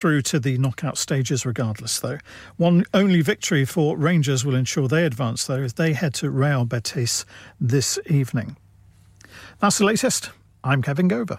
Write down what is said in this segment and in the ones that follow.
through to the knockout stages regardless, though. One only victory for Rangers will ensure they advance, though, as they head to Real Betis this evening. That's the latest. I'm Kevin Gober.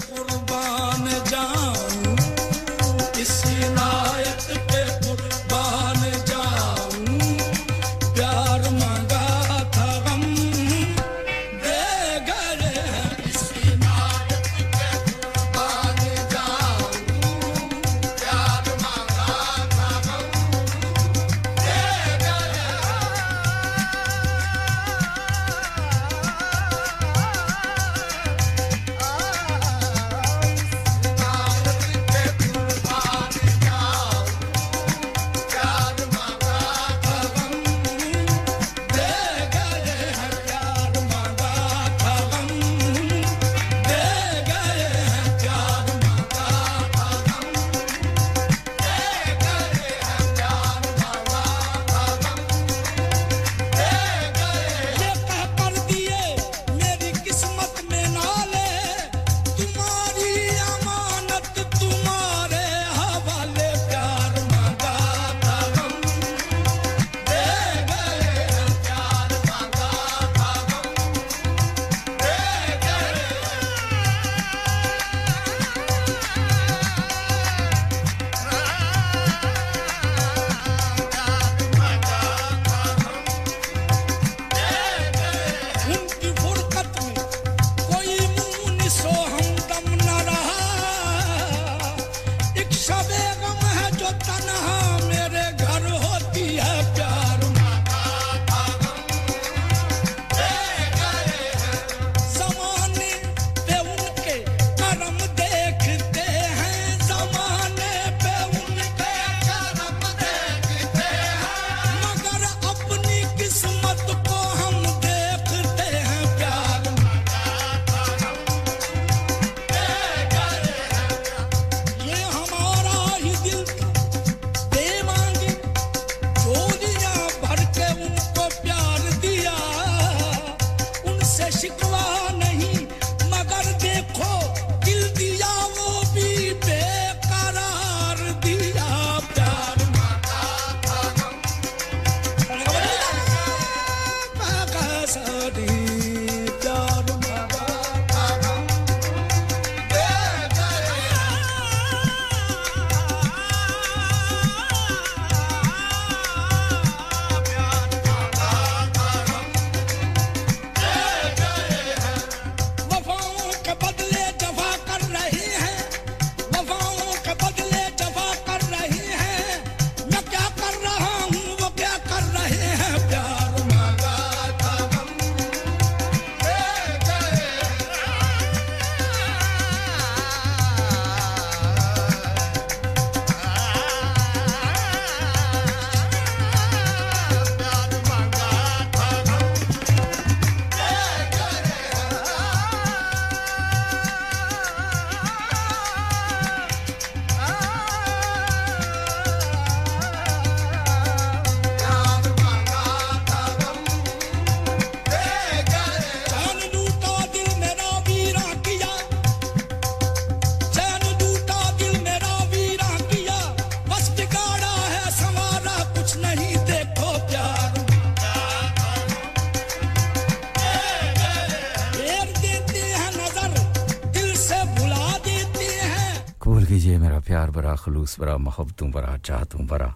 Khulus bara mohabbaton bara chaaton bara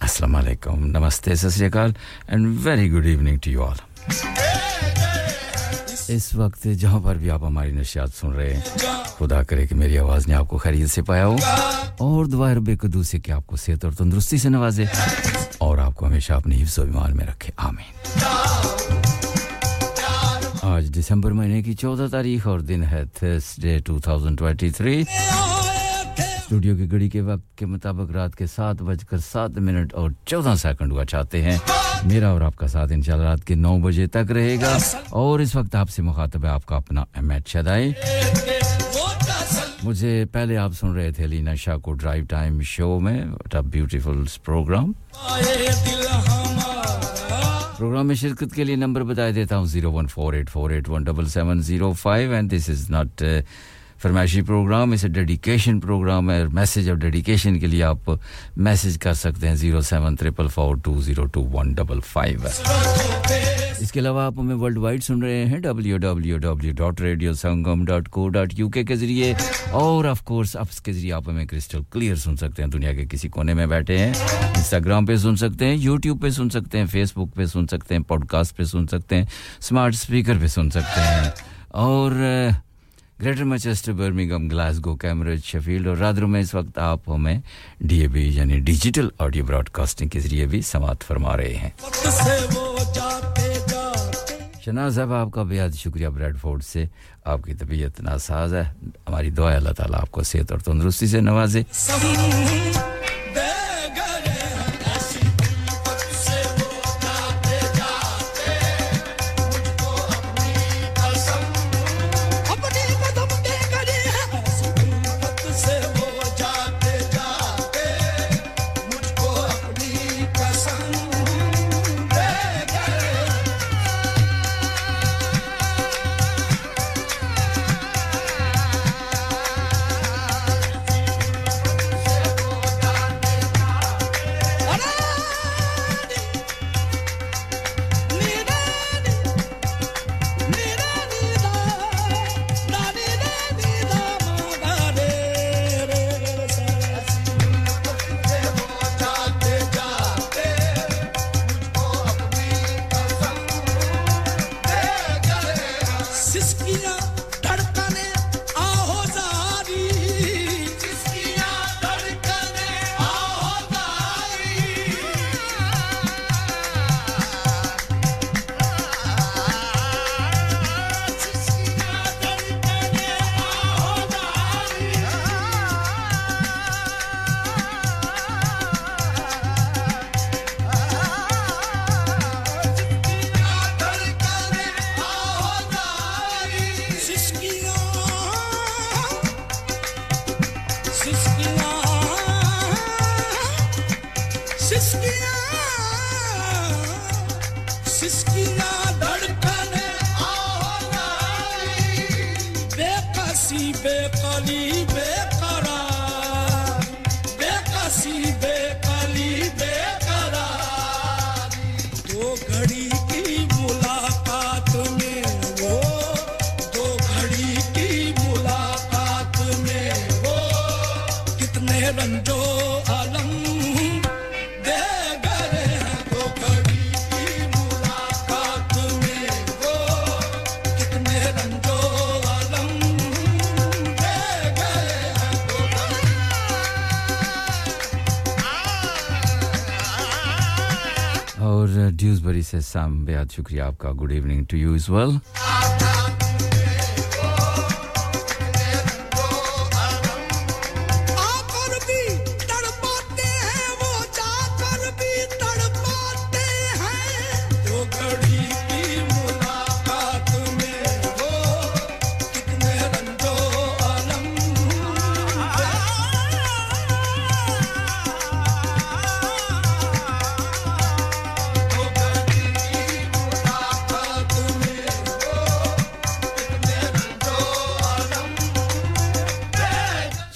assalamu alaikum namaste sasyakal and very good evening to you all is waqt jahan par bhi aap hamari nashiat sun rahe hain khuda kare ki meri awaaz ne aapko khairiyat se paya ho aur dua rabbe qudus se ki aapko sehat aur tandurusti se nawaze aur aapko hamesha apne hifz aur iman mein rakhe amin aaj december mahine ki 14 tarikh aur din hai Thursday 2023 studio की घड़ी के वक्त के मुताबिक रात के 7 बजकर 7 minute और 14 सेकंड हुआ चाहते हैं मेरा और आपका साथ इंशाल्लाह रात के 9 बजे तक रहेगा और इस वक्त आपसे मुखातिब है आपका अपना अहमद शहज़ाई मुझे पहले आप सुन रहे थे लीना शाह को ड्राइव टाइम शो में what a beautiful programme programme में शिरकत के लिए नंबर बता देता हूं 01484817705 एंड दिस इज नॉट फरमाइशी प्रोग्राम इसे डेडिकेशन प्रोग्राम है मैसेज ऑफ डेडिकेशन के लिए आप मैसेज कर सकते हैं 07444202155 इसके अलावा आप हमें वर्ल्ड वाइड सुन रहे हैं www.radiosangam.co.uk के जरिए और ऑफ कोर्स ऐप्स के जरिए आप हमें क्रिस्टल क्लियर सुन सकते हैं दुनिया के किसी कोने में बैठे हैं Instagram पे सुन सकते हैं YouTube पे सुन सकते हैं Facebook पे सुन सकते हैं पॉडकास्ट पे सुन सकते हैं स्मार्ट स्पीकर पे सुन सकते हैं और Greater Manchester Birmingham Glasgow Cambridge Sheffield और रादरू में इस वक्त आप हमें डीएबी यानी डिजिटल ऑडियो ब्रॉडकास्टिंग के जरिए भी समाअत फरमा रहे हैं शहनाज़ साहब आपका बेहद शुक्रिया ब्रैडफोर्ड से आपकी तबीयत नासाज है हमारी दुआ है अल्लाह ताला आपको सेहत और तंदुरुस्ती से नवाजे ड्यूसबरी से साम बेहद शुक्रिया आपका good evening to you as well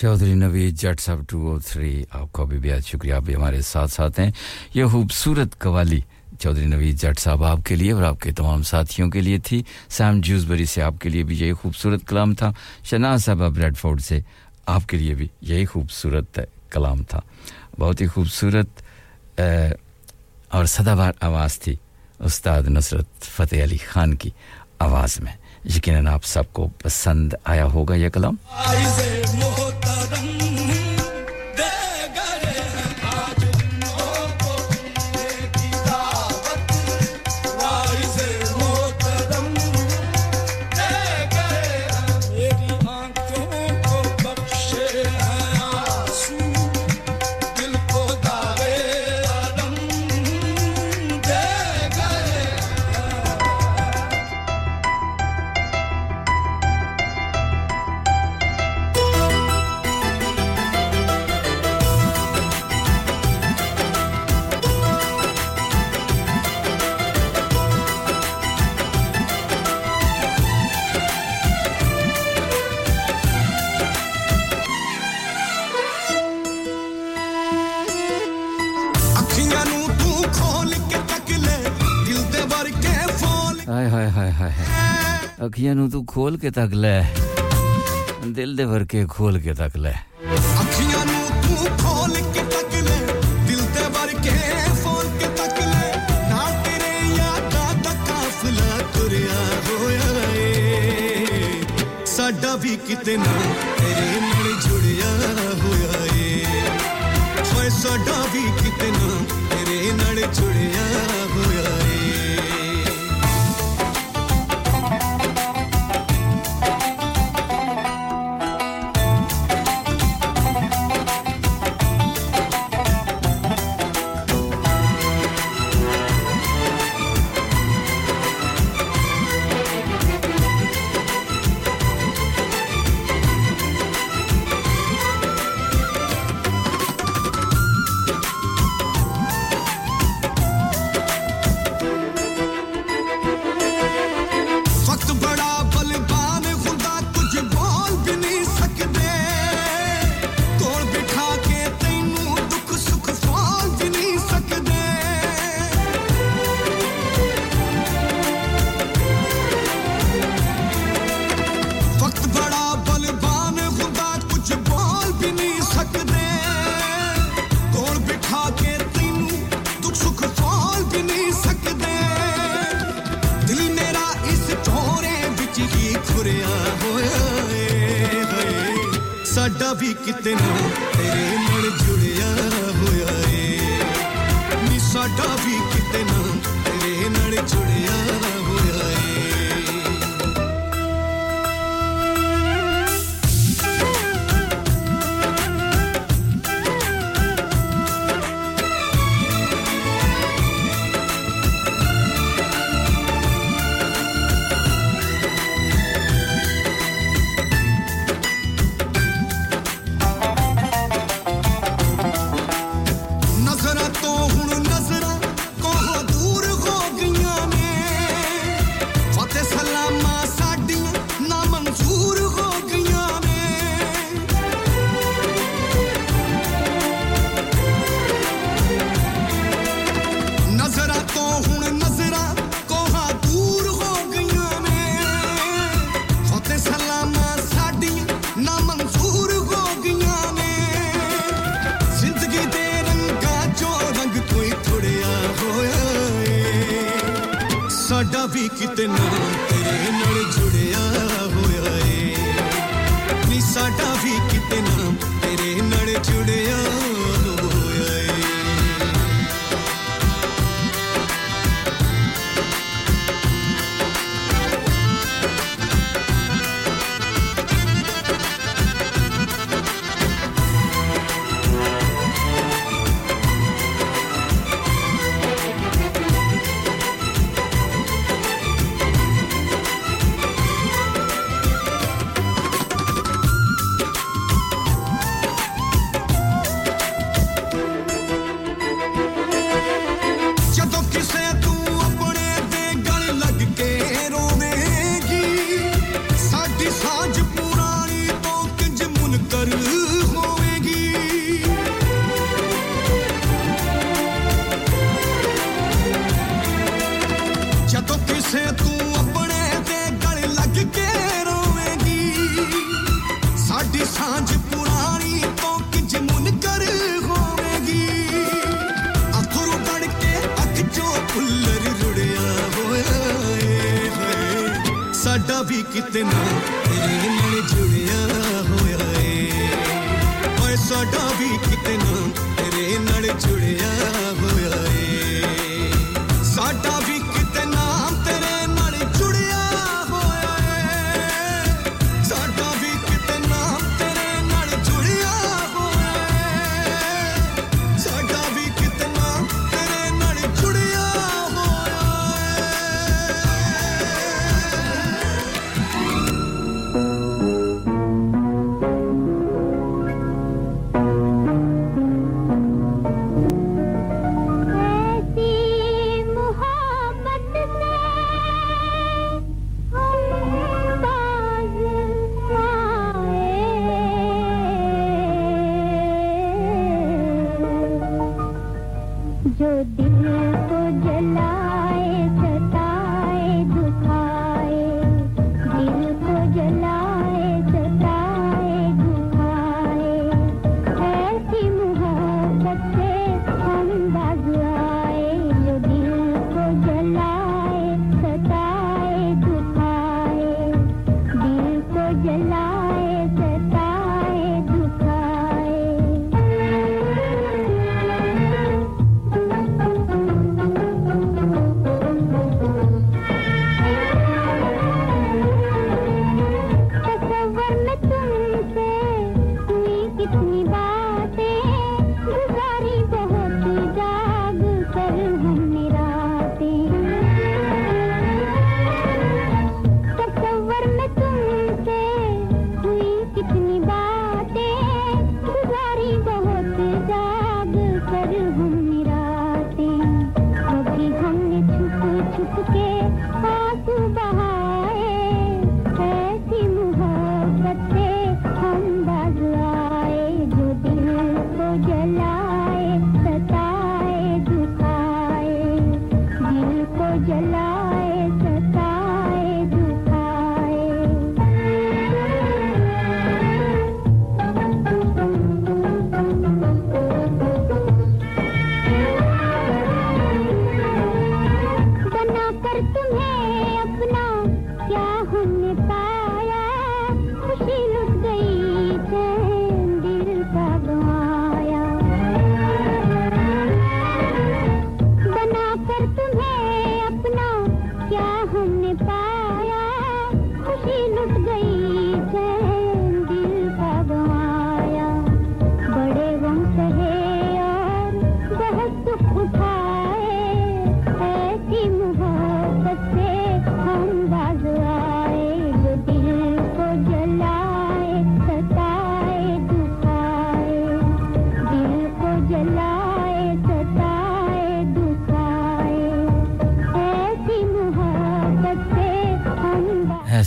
Chaudhary Naveen जट साहब 203 आपका भी बेहद शुक्रिया आप भी हमारे साथ हैं यह खूबसूरत कव्वाली चौधरी नवीन जट साहब आपके लिए और आपके तमाम साथियों के लिए थी सैम ज्यूसबरी से आपके लिए भी यही खूबसूरत कलाम था शहनाज़ साहब ब्रैडफोर्ड से आपके लिए भी यही खूबसूरत कलाम था बहुत ही खूबसूरत और सदाबहार आवाज़ थी उस्ताद नुसरत फतेह अली खान की आवाज़ में यकीनन आप सबको पसंद आया होगा यह कलाम हाय हाय हाय हाय अखियां नु तू खोल के तक ले दिल दे भर के खोल के तक ले अखियां नु तू खोल के तक ले दिल दे भर के खोल के तक ले ना तेरे याद दा काफिला तुरया होया रे साडा भी किते ना तेरे नाल जुड़या होया ए होए साडा भी किते ना तेरे नाल जुड़या होया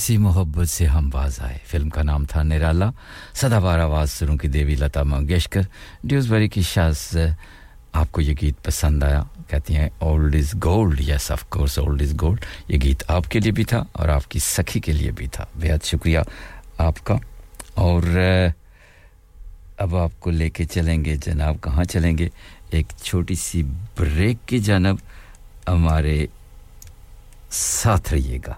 ऐसी मोहब्बत से हम बाज आए फिल्म का नाम था निराला सदाबहार आवाज सुरों की देवी लता मंगेशकर ड्यूसबरी की शाह आपको ये गीत पसंद आया कहती हैं old is gold yes of course old is gold ये गीत आपके लिए भी था और आपकी सखी के लिए भी था बेहद शुक्रिया आपका और अब आपको लेके चलेंगे जनाब कहां चलेंगे एक छोटी सी ब्रेक की जानिब हमारे साथ रहिएगा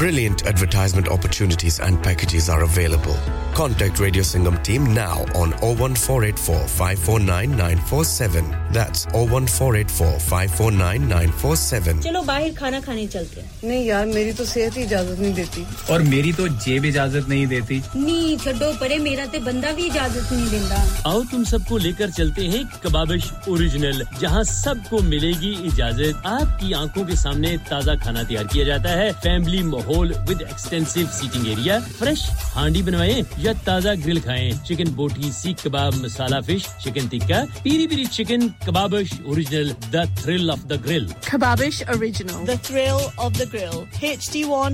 Brilliant advertisement opportunities and packages are available. Contact Radio Sangam team now on 01484 549 947. That's 01484 549 947. चलो बाहर खाना खाने चलते हैं। नहीं यार मेरी तो सेहत ही इजाजत नहीं देती। और मेरी तो जेब इजाजत नहीं देती। नहीं छोड़ो परे मेरा तो बंदा भी इजाजत नहीं देता। आओ तुम सबको लेकर चलते हैं कबाबिश ओरिजिनल जहां सबको मिलेगी इजाजत। आपकी आंखों के सामने ताजा खाना तैयार किया जाता है। फैमिली माहौल with extensive seating area, fresh हांडी बनवाएं या ताजा ग्रिल खाएं चिकन बोटी सीख कबाब masala fish chicken tikka Piri Piri chicken Kababish original the thrill of the grill Kababish original the thrill of the grill HD1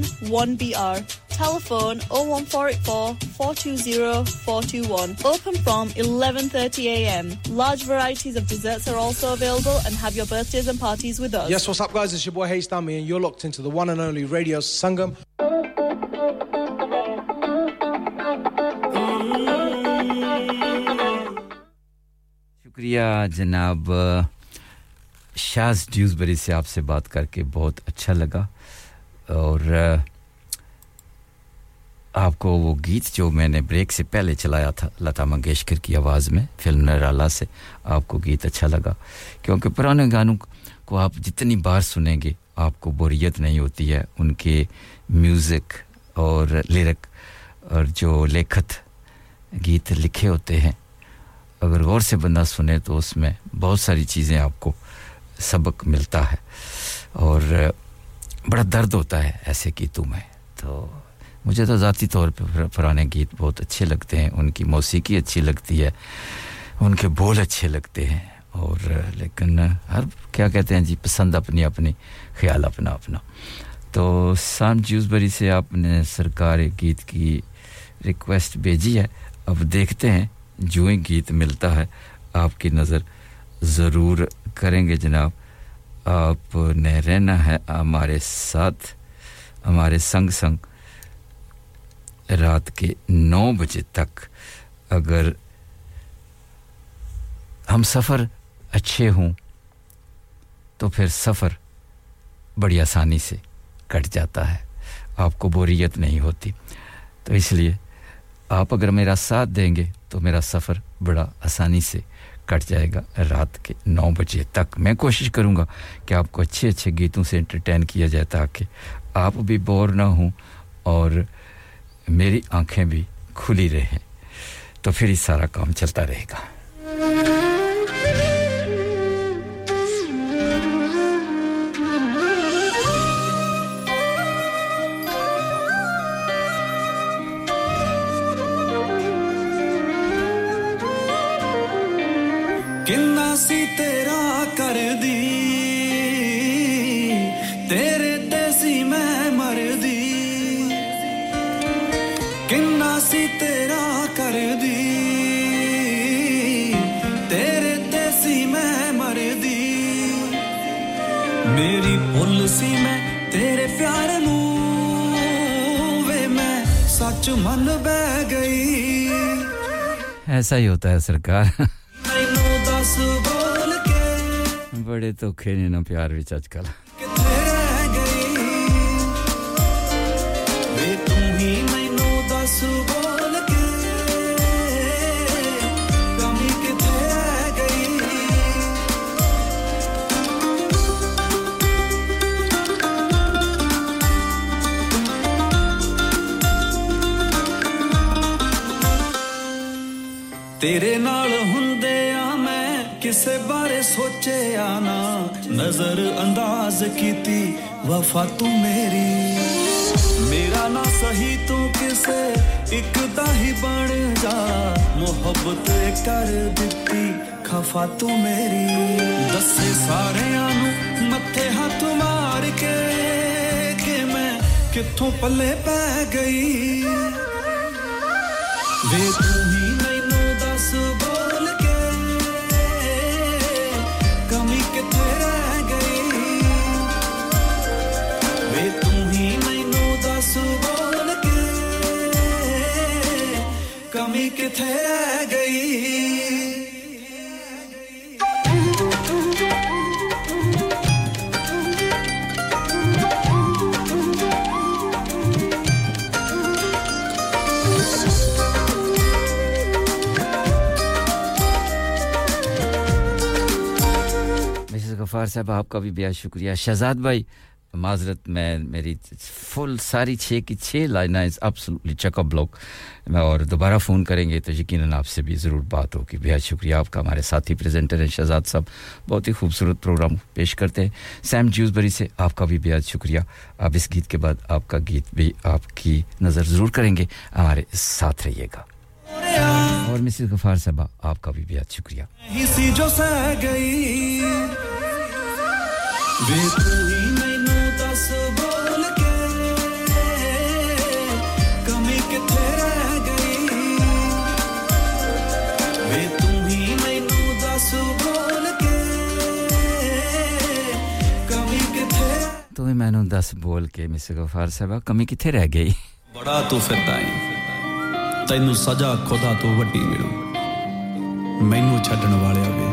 1BR telephone 01484 420 421 open from 11:30 a.m. large varieties of desserts are also available and have your birthdays and parties with us yes what's up guys it's your boy Hayes Tammy and you're locked into the one and only Radio Sangam शुक्रिया जनाब Shaz Dewsbury से आपसे बात करके बहुत अच्छा लगा और आपको वो गीत जो मैंने ब्रेक से पहले चलाया था लता मंगेशकर की आवाज में फिल्म निराला से आपको गीत अच्छा लगा क्योंकि पुराने गानों को आप जितनी बार सुनेंगे आपको बोरियत नहीं होती है उनके म्यूजिक और लिरिक और जो लेखक गीत लिखे होते हैं अगर गौर से बंदा सुने तो उसमें बहुत सारी चीजें आपको सबक मिलता है और बड़ा दर्द होता है ऐसे गीतों में तो मुझे तो ذاتی तौर पे पुराने गीत बहुत अच्छे लगते हैं उनकी मौसीकी अच्छी लगती है उनके बोल अच्छे लगते हैं और लेकिन हर क्या कहते हैं जी पसंद अपनी अपनी ख्याल अपना अपना तो सैम जूसबरी से आपने सरकारी गीत की रिक्वेस्ट भेजी है अब देखते हैं जो ही गीत मिलता है आपकी नजर जरूर करेंगे जनाब आपने रहना है हमारे साथ हमारे संग संग रात के 9 बजे तक अगर हम सफर अच्छे हों तो फिर सफ़र बड़ी आसानी से कट जाता है, आपको बोरियत नहीं होती। तो इसलिए आप अगर मेरा साथ देंगे तो मेरा सफ़र बड़ा आसानी से कट जाएगा। रात के 9 बजे तक मैं कोशिश करूंगा कि आपको अच्छे-अच्छे गीतों से एंटरटेन किया जाए ताकि आप भी बोर ना हों और मेरी आंखें भी खुली रहें, तो फिर ही सारा काम चलता रहेगा। किन्ना सी तेरा कर दी तेरे ते सी मैं मर दी, किन्ना सी तेरा कर दी तेरे ते सी मैं मर दी, मेरी भुल सी मैं तेरे प्यार नू वे मैं सच मन बह गई। ऐसा ही होता है सरकार, बड़े तो खेने ना प्यार विच आजकल तेरे नाल हुंदे किसे बारे सोचे आना, नजर अंदाज कीती वफा तू मेरी, मेरा ना सही तू किसे एक दा ही बन जा, मोहब्बत कर दिती खफा तू मेरी, दसे सारे आनू मथे हाथ मार के मैं किथों पल्ले पै गई, वे तू ही मैनू दस बोल के किथे रह गई, वे तू ही मैनू दस बोल के कमी किथे रह गई। गफार साहब आपका भी बेहद शुक्रिया। शहजाद भाई माजरत मैं मेरी फुल सारी 6 की 6 लाइनें is absolutely check a block, मैं और दोबारा फोन करेंगे तो यकीनन आपसे भी जरूर बात होगी। बेहद शुक्रिया आपका। हमारे साथी प्रेजेंटर हैं शहजाद साहब, बहुत ही खूबसूरत प्रोग्राम पेश करते हैं। सैम ज्यूसबरी से आपका भी बेहद शुक्रिया। अब इस गीत के बाद आपका गीत भी आपकी नजर जरूर करेंगे, हमारे साथ रहिएगा। और मिसेस गफार साहब आपका भी बेहद शुक्रिया। इसी जो सह गई वे तू ही मैनू दस बोल के कमी किथे रह गई, वे तू ही मैनू दस बोल के कमी किथे, तू ही मैनू दस बोल के मिस गफार साहब कमी किथे रह गई। बड़ा तू फिरदा है तैनू सजा खुदा तो वड्डी मिलू, मैनू छड्डण वाले आवे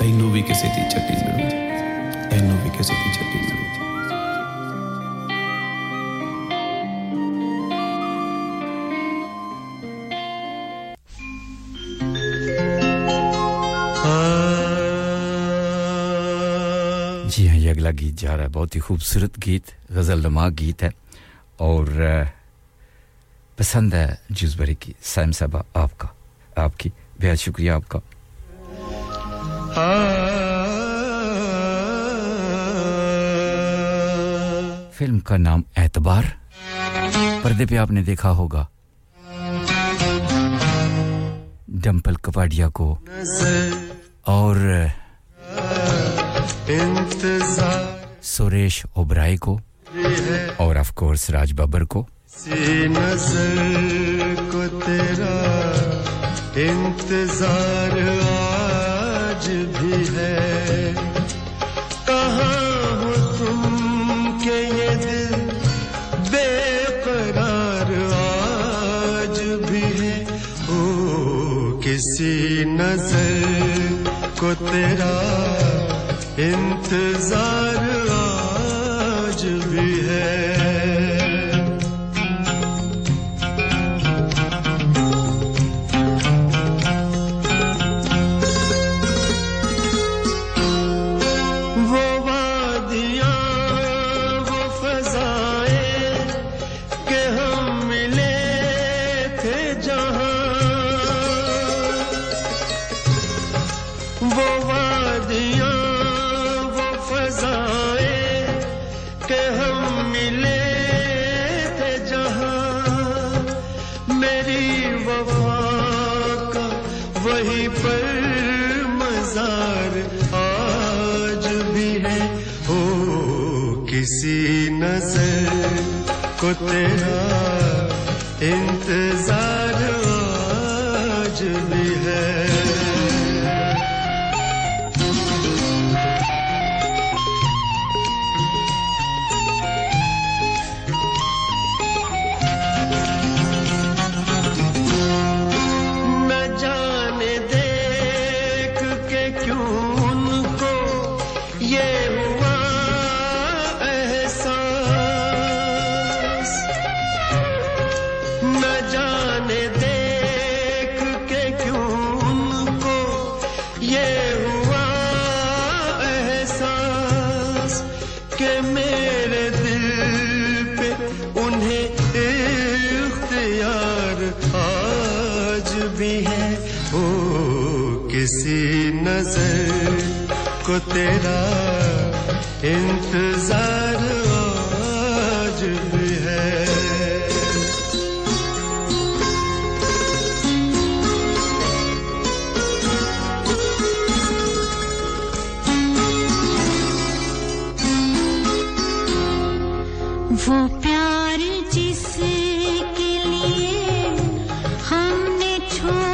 तैनू भी किसे दी छड्डी मिलू, तैनू भी किसे दी छड्डी मिलू। जी हाँ, ये अगला गीत जा रहा है, बहुत ही खूबसूरत गीत, गजलनुमा गीत है और पसंद है जूसबरी की। साइम साहब आपका, आपकी बेहद शुक्रिया आपका। फिल्म का नाम एतबार, पर्दे पे आपने देखा होगा डिम्पल कपाड़िया को और सुरेश ओबराय को और ऑफ कोर्स राज बब्बर को। नजर को तेरा इंतजार आज भी है, कहां हो तुम के ये दिल बेकरार आज भी है, ओ किसी नजर को तेरा इंतजार आज भी है। किसी नजर को तेरा इंतजार आज भी है। किसी नजर को तेरा इंतजार आज भी है। वो प्यार जिसके लिए हमने छोड़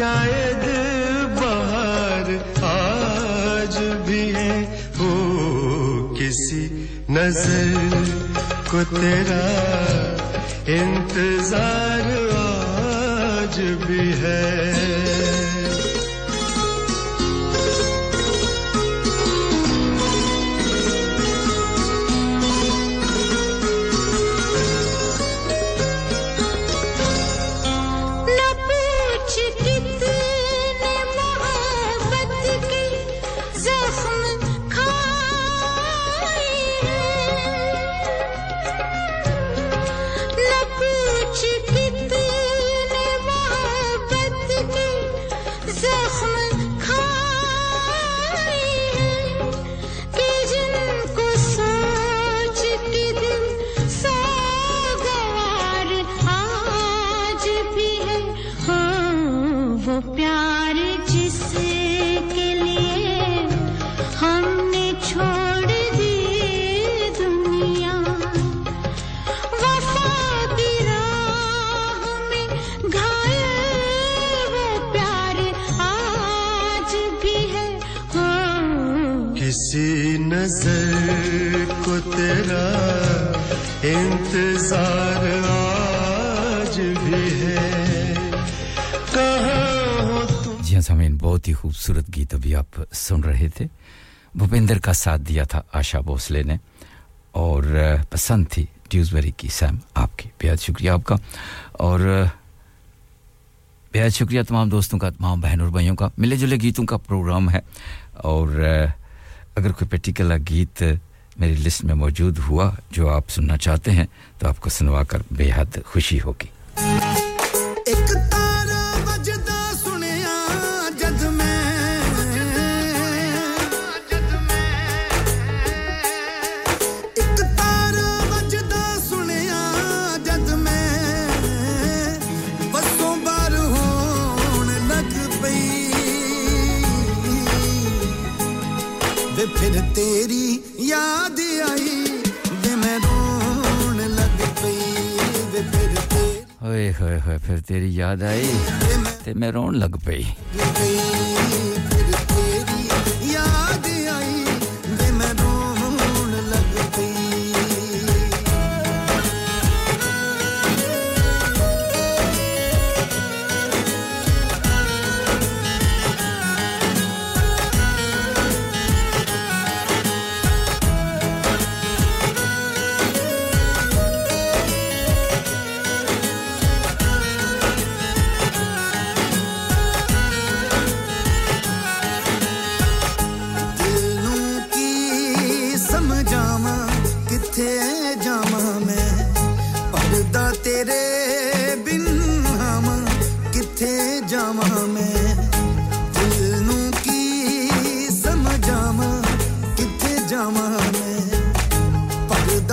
शायद बाहर आज भी है। हो किसी नजर को तेरा इंतजार आज भी है। किसी नजर को तेरा इंतजार आज भी है। कहां हो तुम। जी सामीन, बहुत ही खूबसूरत गीत अभी आप सुन रहे थे। भूपेंद्र का साथ दिया था आशा भोसले ने और पसंद थी ड्यूसबरी की सैम आपकी बेहद शुक्रिया आपका और बेहद शुक्रिया तमाम दोस्तों का तमाम बहन और भाइयों का मिले जुले गीतों का प्रोग्राम है और अगर कोई पर्टिकुलर गीत मेरी लिस्ट में मौजूद हुआ जो आप सुनना चाहते हैं तो आपको सुनवाकर बेहद खुशी होगी तेरी याद आई वे मैं रोन लग पई वे फिर ते ओए होए होए फिर तेरी याद आई ते मैं रोन लग पई फिर तेरी याद आई वे मैं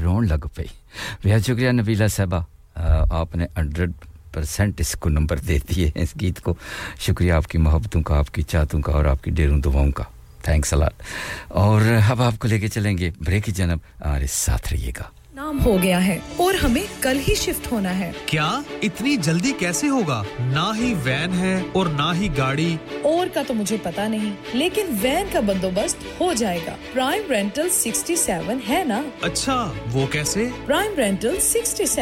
रोन लग पई बेहद शुक्रिया नबीला साहबा आपने 100% इसको नंबर दे दिए इस गीत को शुक्रिया आपकी मोहब्बतों का आपकी चाहतों का और आपकी ढेरों दुआओं का थैंक्स अ लॉट और अब आपको लेके चलेंगे ब्रेक की जनाब हमारे साथ रहिएगा नाम हो गया है और हमें कल ही शिफ्ट होना है क्या इतनी जल्दी कैसे होगा ना ही वैन है और ना ही गाड़ी और का तो मुझे पता नहीं लेकिन वैन का बंदोबस्त हो जाएगा प्राइम रेंटल 67 है ना अच्छा वो कैसे प्राइम रेंटल 67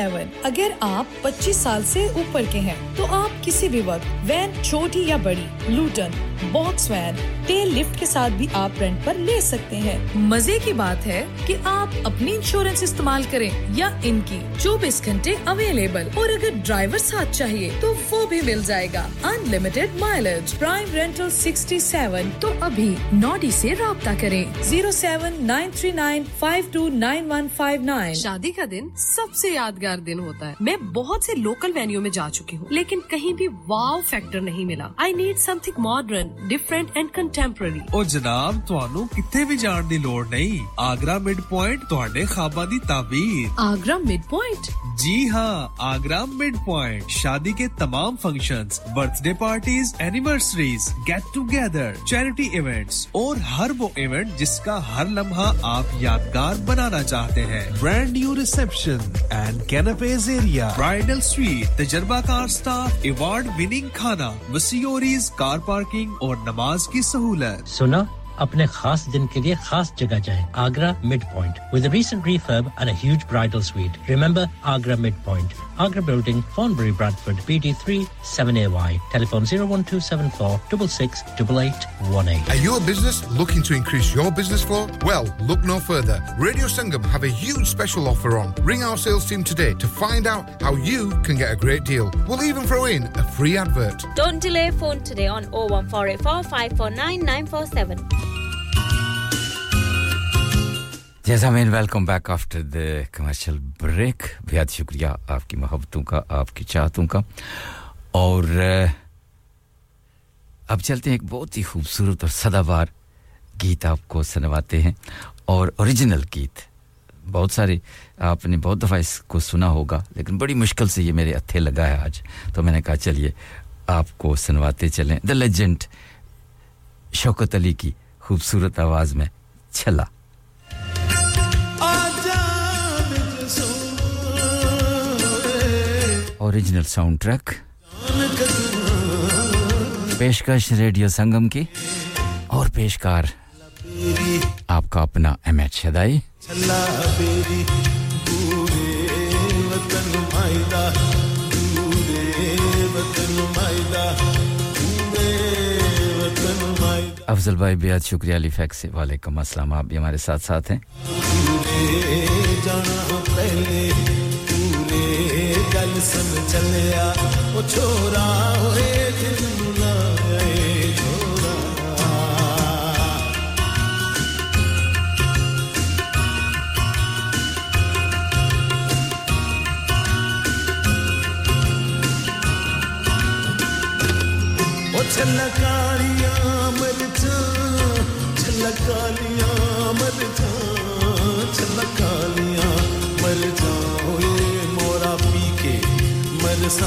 अगर आप 25 साल से ऊपर के हैं तो आप किसी भी वक्त वैन छोटी या बड़ी Luton box van tail lift के साथ भी आप रेंट पर ले सकते हैं मजे की बात है कि आप अपनी इंश्योरेंस इस्तेमाल कॉल करें या इनकी 24 घंटे अवेलेबल और अगर ड्राइवर साथ चाहिए तो वो भी मिल जाएगा अनलिमिटेड माइलेज प्राइम रेंटल 67 तो अभी नॉडी से राब्ता करें 07939529159 शादी का दिन सबसे यादगार दिन होता है मैं बहुत से लोकल वेन्यू में जा चुकी हूँ लेकिन कहीं भी वाव फैक्टर नहीं मिला I need something modern different and contemporary और जनाब ਤੁਹਾਨੂੰ ਕਿੱਥੇ ਵੀ ਜਾਣ ਦੀ ਲੋੜ ਨਹੀਂ ਆਗਰਾ ਮਿਡ ਪੁਆਇੰਟ ਤੁਹਾਡੇ ਖਾਬਾਂ ਦੀ ਤਾਬੀਰ आगरा मिड पॉइंट जी हाँ आगरा मिड पॉइंट शादी के तमाम functions, birthday parties anniversaries get together charity events और हर वो इवेंट जिसका हर लम्हा आप यादगार बनाना चाहते हैं brand new reception and कैनपेज area bridal suite तजर्बाकार स्टाफ अवार्ड विनिंग खाना वसीओरीज कार पार्किंग और नमाज की सहूलत सुना अपने खास दिन के लिए खास जगह जाएं Agra Midpoint with a recent refurb and a huge bridal suite remember Agra Midpoint Agra Building Thornbury Bradford BD3 7AY telephone 01274 668818 Are you a business looking to increase your business flow? Well, look no further. Radio Sangam have a huge special offer on. Ring our sales team today to find out how you can get a great deal. We'll even throw in a free advert. Don't delay phone today on 01484 549 947 Yes, I mean, welcome back after the commercial break. बेहद शुक्रिया आपकी मोहब्बतों का, आपकी चाहतों का. और अब चलते हैं एक बहुत ही खूबसूरत और सदाबहार गीत आपको सुनवाते हैं और ओरिजिनल गीत. बहुत सारे आपने बहुत दफा इसको सुना होगा, लेकिन बड़ी मुश्किल से ये मेरे हथे लगा है आज. तो मैंने कहा चलिए आपको सुनवाते चलें. The legend शौकत अली की खूबसूरत आवाज में छला ओरिजिनल साउंड ट्रैक पेशकश रेडियो संगम की और पेशकार आपका अपना अहमद शहदाई छल्ला बेरी पूरे वतन मायदा पूरे वतन मायदा पूरे वतन मायदा अफजल भाई बेहद शुक्रिया अली फैक्स वालेकुम अस्सलाम आप भी हमारे साथ साथ हैं जाना पहले गल समझलिया ओ छोरा ओए दिल मुलाए छोरा ओ छलकालियां मर जा छलकालियां मर जा ओए मोरा मरसा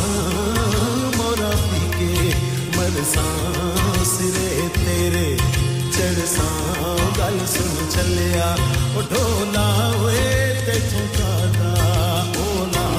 मोरा पी के मरसा सिरे तेरे चढ़सा गल सुन चलिया ओ ढोला ओए ते झुकादा ओला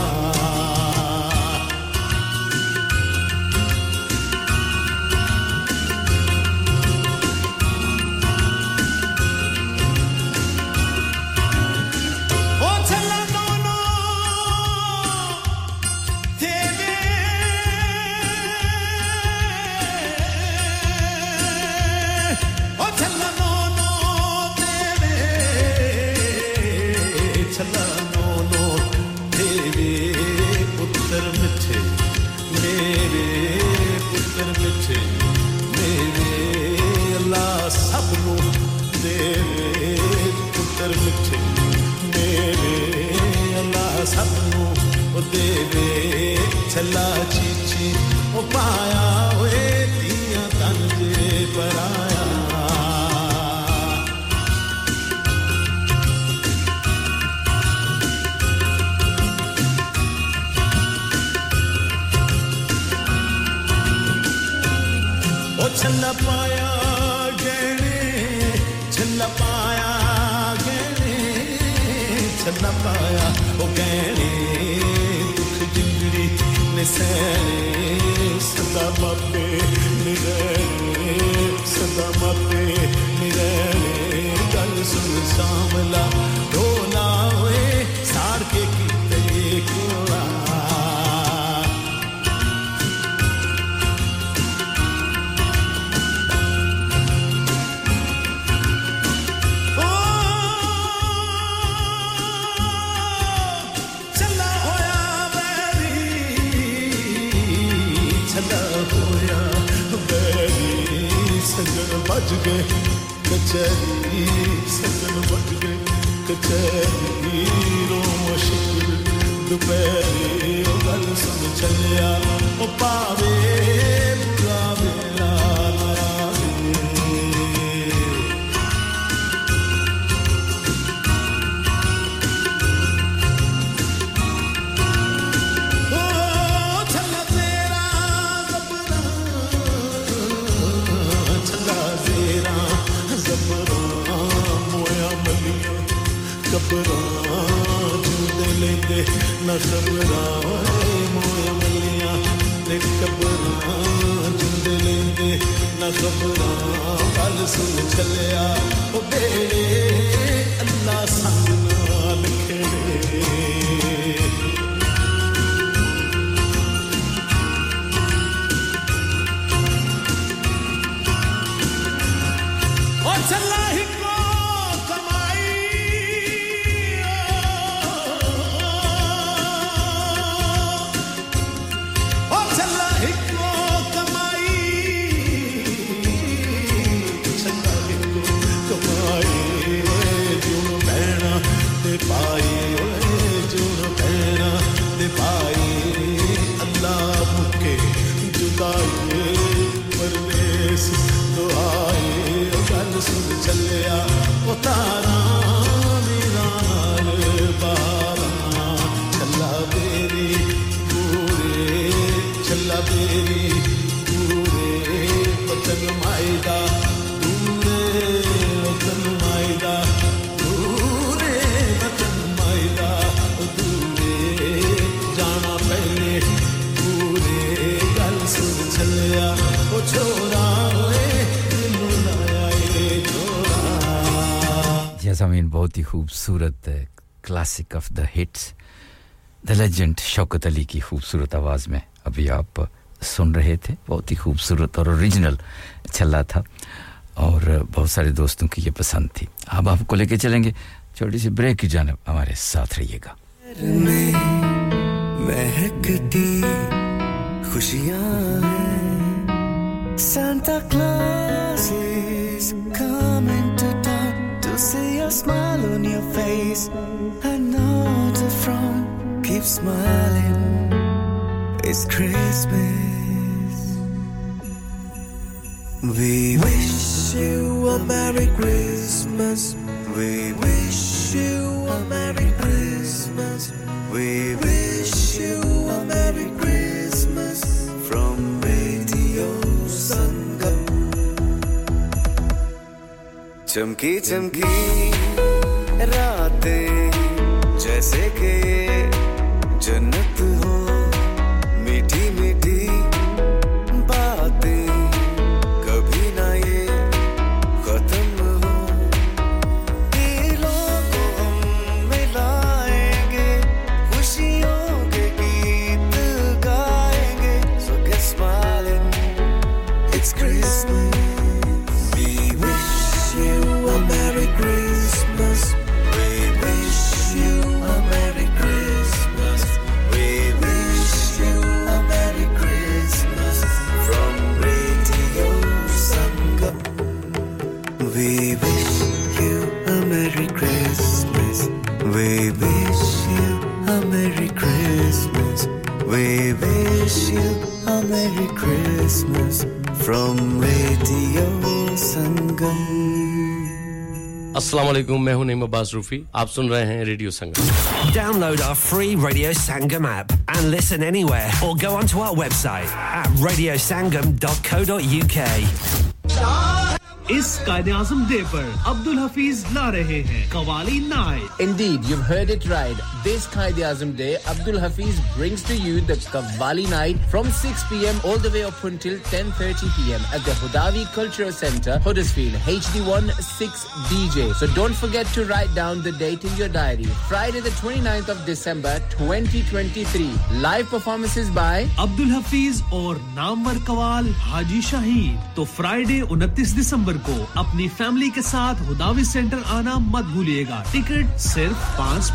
Deve challa chichi o paya oe diya tan je paraya o challa paya gane challa paya o gane sada mappe nirare sada mappe nirare dal sun samla dona hoye sar ke kite kola खूबसूरत classic of the hits the legend Shaukat Ali की खूबसूरत आवाज में अभी आप सुन रहे थे. बहुत ही खूबसूरत और ओरिजिनल छल्ला था और बहुत सारे दोस्तों की ये पसंद थी. अब आपको लेके चलेंगे छोटी सी ब्रेक की जानिब. हमारे साथ रहिएगा. महकती खुशियां हैं Santa Claus is coming to see a smile on your face. I know the front keeps smiling. It's Christmas. We wish you a Merry Christmas. We wish you a Merry Christmas. We wish you a Merry Christmas from Radio Sangam. चमकी चमकी रातें जैसे के जन्नत हो. मीठी मीठी बातें कभी ना ये खत्म हो. दिलों को हम मिलाएंगे खुशियों के गीत गाएंगे. So get smiling, it's Christmas. We wish you a Merry Christmas. We wish you a Merry Christmas. We wish you a Merry Christmas from Radio Sangam. Assalamu alaikum, मैं हूं नईम अब्बास रूफी. आप सुन रहे हैं radio Sangam. Download our free Radio Sangam app and listen anywhere or go onto our website at radiosangam.co.uk. इस Quaid-e-Azam day पर अब्दुल हफीज ला रहे हैं qawwali night. Indeed, you've heard it right. This Quaid-e-Azam day, Abdul Hafiz brings to you the Kavali night from 6 p.m. all the way up until 10:30 p.m. at the Hudavi Cultural Center, Huddersfield, HD1 6DJ. So don't forget to write down the date in your diary. Friday the 29th of December 2023. Live performances by Abdul Hafiz और नामवर कवाल हाजी शाहीद. तो Friday 29 December नवंबर को अपनी family के साथ हुदावी centre आना मत भूलिएगा ticket सिर्फ £5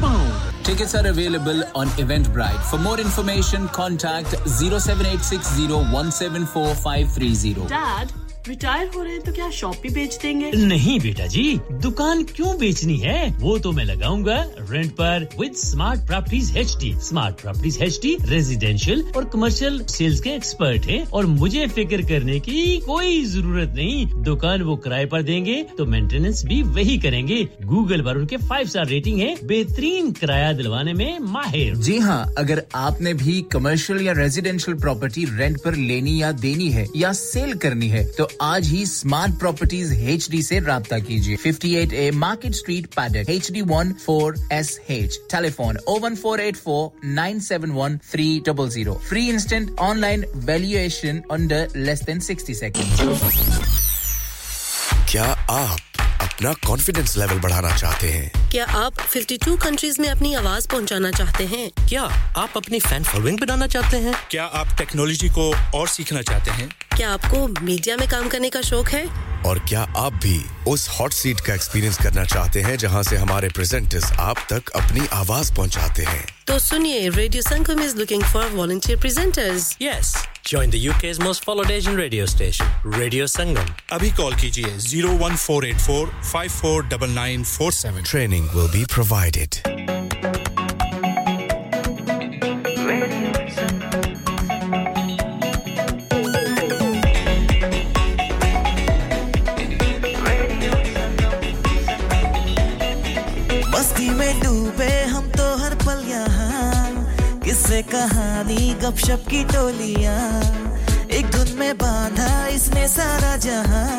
Tickets are available on Eventbrite For more information contact 07860174530 Dad retire हो रहे हैं तो क्या शॉप भी बेच देंगे नहीं बेटा जी दुकान क्यों बेचनी है वो तो मैं लगाऊंगा रेंट पर with smart properties HD smart properties HD residential और कमर्शियल सेल्स के एक्सपर्ट हैं और मुझे फिक्र करने की कोई जरूरत नहीं दुकान वो किराए पर देंगे तो मेंटेनेंस भी वही करेंगे गूगल पर उनके 5 स्टार रेटिंग है बेहतरीन किराया दिलवाने में माहिर जी हां अगर आपने भी कमर्शियल या रेजिडेंशियल प्रॉपर्टी रेंट पर लेनी या देनी है या सेल करनी है तो आज ही Smart Properties HD से राब्ता कीजिए 58A Market Street Paddock HD14SH Telephone 01484 971 300 Free instant online valuation under less than 60 seconds क्या आप अपना confidence level बढ़ाना चाहते हैं क्या आप 52 countries में अपनी आवाज पहुंचाना चाहते हैं क्या आप अपनी fan following बनाना चाहते हैं क्या आप technology को और सीखना चाहते हैं क्या आपको मीडिया में काम करने का शौक है और क्या आप भी उस हॉट सीट का एक्सपीरियंस करना चाहते हैं जहां से हमारे प्रेजेंटर्स आप तक अपनी आवाज पहुंचाते हैं तो सुनिए radio Sangam is looking for volunteer presenters yes Join the UK's most followed Asian radio station, Radio Sangam. Abhi call kijiye 01484 549947. Training will be provided. Masti mein doobe hum to har pal yahan. किससे कहानी गपशप की टोलियां एक धुन में बांधा इसने सारा जहां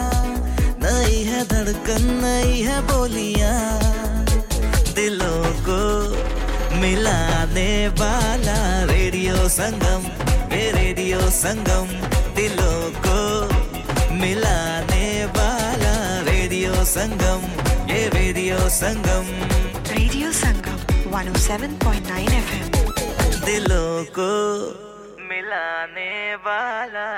नई है धड़कन नई है बोलियां दिलों को मिलाने वाला रेडियो संगम ये रेडियो संगम दिलों को मिलाने वाला रेडियो संगम 107.9 FM दिलों को मिलाने वाला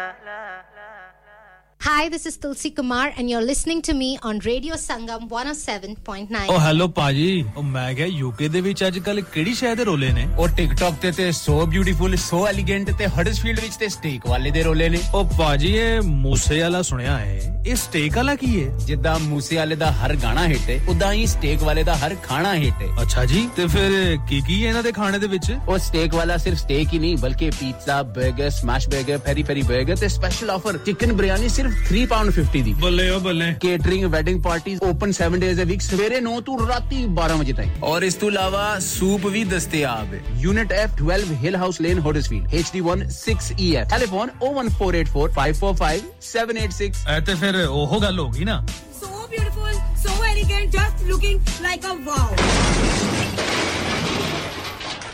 Hi, this is Tulsi Kumar and you're listening to me on Radio Sangam 107.9. Oh, hello, Paji. Oh, I said, UK de vich ajkal kedi shahar de role ne? Oh, TikTok te te so beautiful, so elegant te Huddersfield vich te steak wale de role ne. Oh, Paji, ye moose wala sunaya hai. Ye steak wala ki hai? Jidda moose wale da har gaana hit hai, udda hi steak wale da har khana hit hai. Acha ji, te fir ki hai inna de khane de vich? Oh, steak wala sirf steak hi nahi, balki pizza, burger, smash burger, peri peri burger te special offer chicken biryani sirf £3.50 दी बल्ले ओ बल्ले catering wedding parties open 7 days a week सवेरे 9 तू राती 12 बजे तक और इस तू अलावा सूप भी दस्तयाब है यूनिट एफ 12 हिल हाउस लेन हडर्सफील्ड HD1 6EF टेलीफोन 01484 545 786 ऐते फिर ओहो गल होगी ना so beautiful so elegant just looking like a wow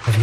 Have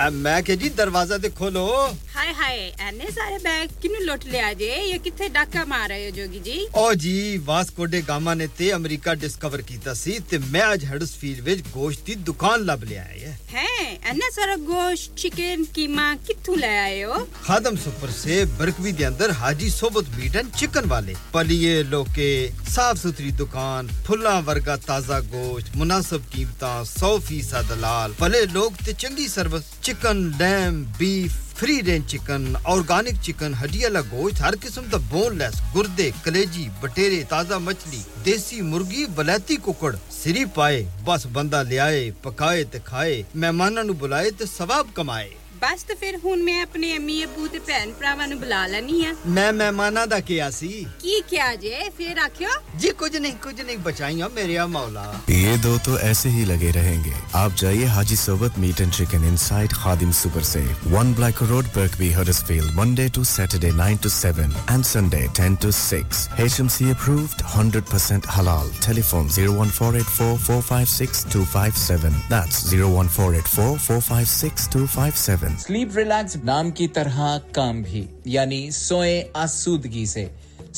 अब मैं के जी दरवाजा दे खोलो हाय हाय एने सारे बैग किनु लुट ले आजे ये किथे डाका मार रहे हो जोगी जी ओ जी वास्को डे गामा ने ते अमेरिका डिस्कवर कीता सी ते मैं आज हडर्सफील्ड विच गोश्त दी दुकान लब ले आया है एने सारा गोश्त चिकन कीमा किथु ले आए हो खादम सुपर से बरकवी दे अंदर हाजी सोबत मीट एंड चिकन वाले पलिए लोके साफ सुथरी दुकान फुल्ला वर्गा ताजा गोश्त मुनासिब कीमतां 100% दलाल भले लोग ते चंगी service Chicken, lamb, beef, free range chicken, organic chicken, हड्डी वाला गोश्त, हर किस्म का boneless, गुर्दे, कलेजी, बटेरे, ताजा मछली, देसी मुर्गी, वलायती कुकड़, सिरी पाए, बस बंदा ले आए, पकाए ते खाए, मेहमानां नु बुलाए ते सवाब कमाए बस तो फिर हुन मैं अपने अम्मी अबू ते बहन भरावां नु बुला लेनी है मैं मेहमानां दा किया सी की किया जे फिर आखियो जी कुछ नहीं बचाईया मेरे मौला ये दो तो ऐसे ही लगे रहेंगे आप जाइए हाजी सोबत meat and chicken inside Khadim super से 1 black road Birkby Huddersfield Monday to Saturday 9 to 7 and Sunday 10 to 6 HMC approved 100% halal telephone 01484456257 that's 01484456257 Sleep Relax नाम की तरह काम भी यानी सोएं आसूदगी से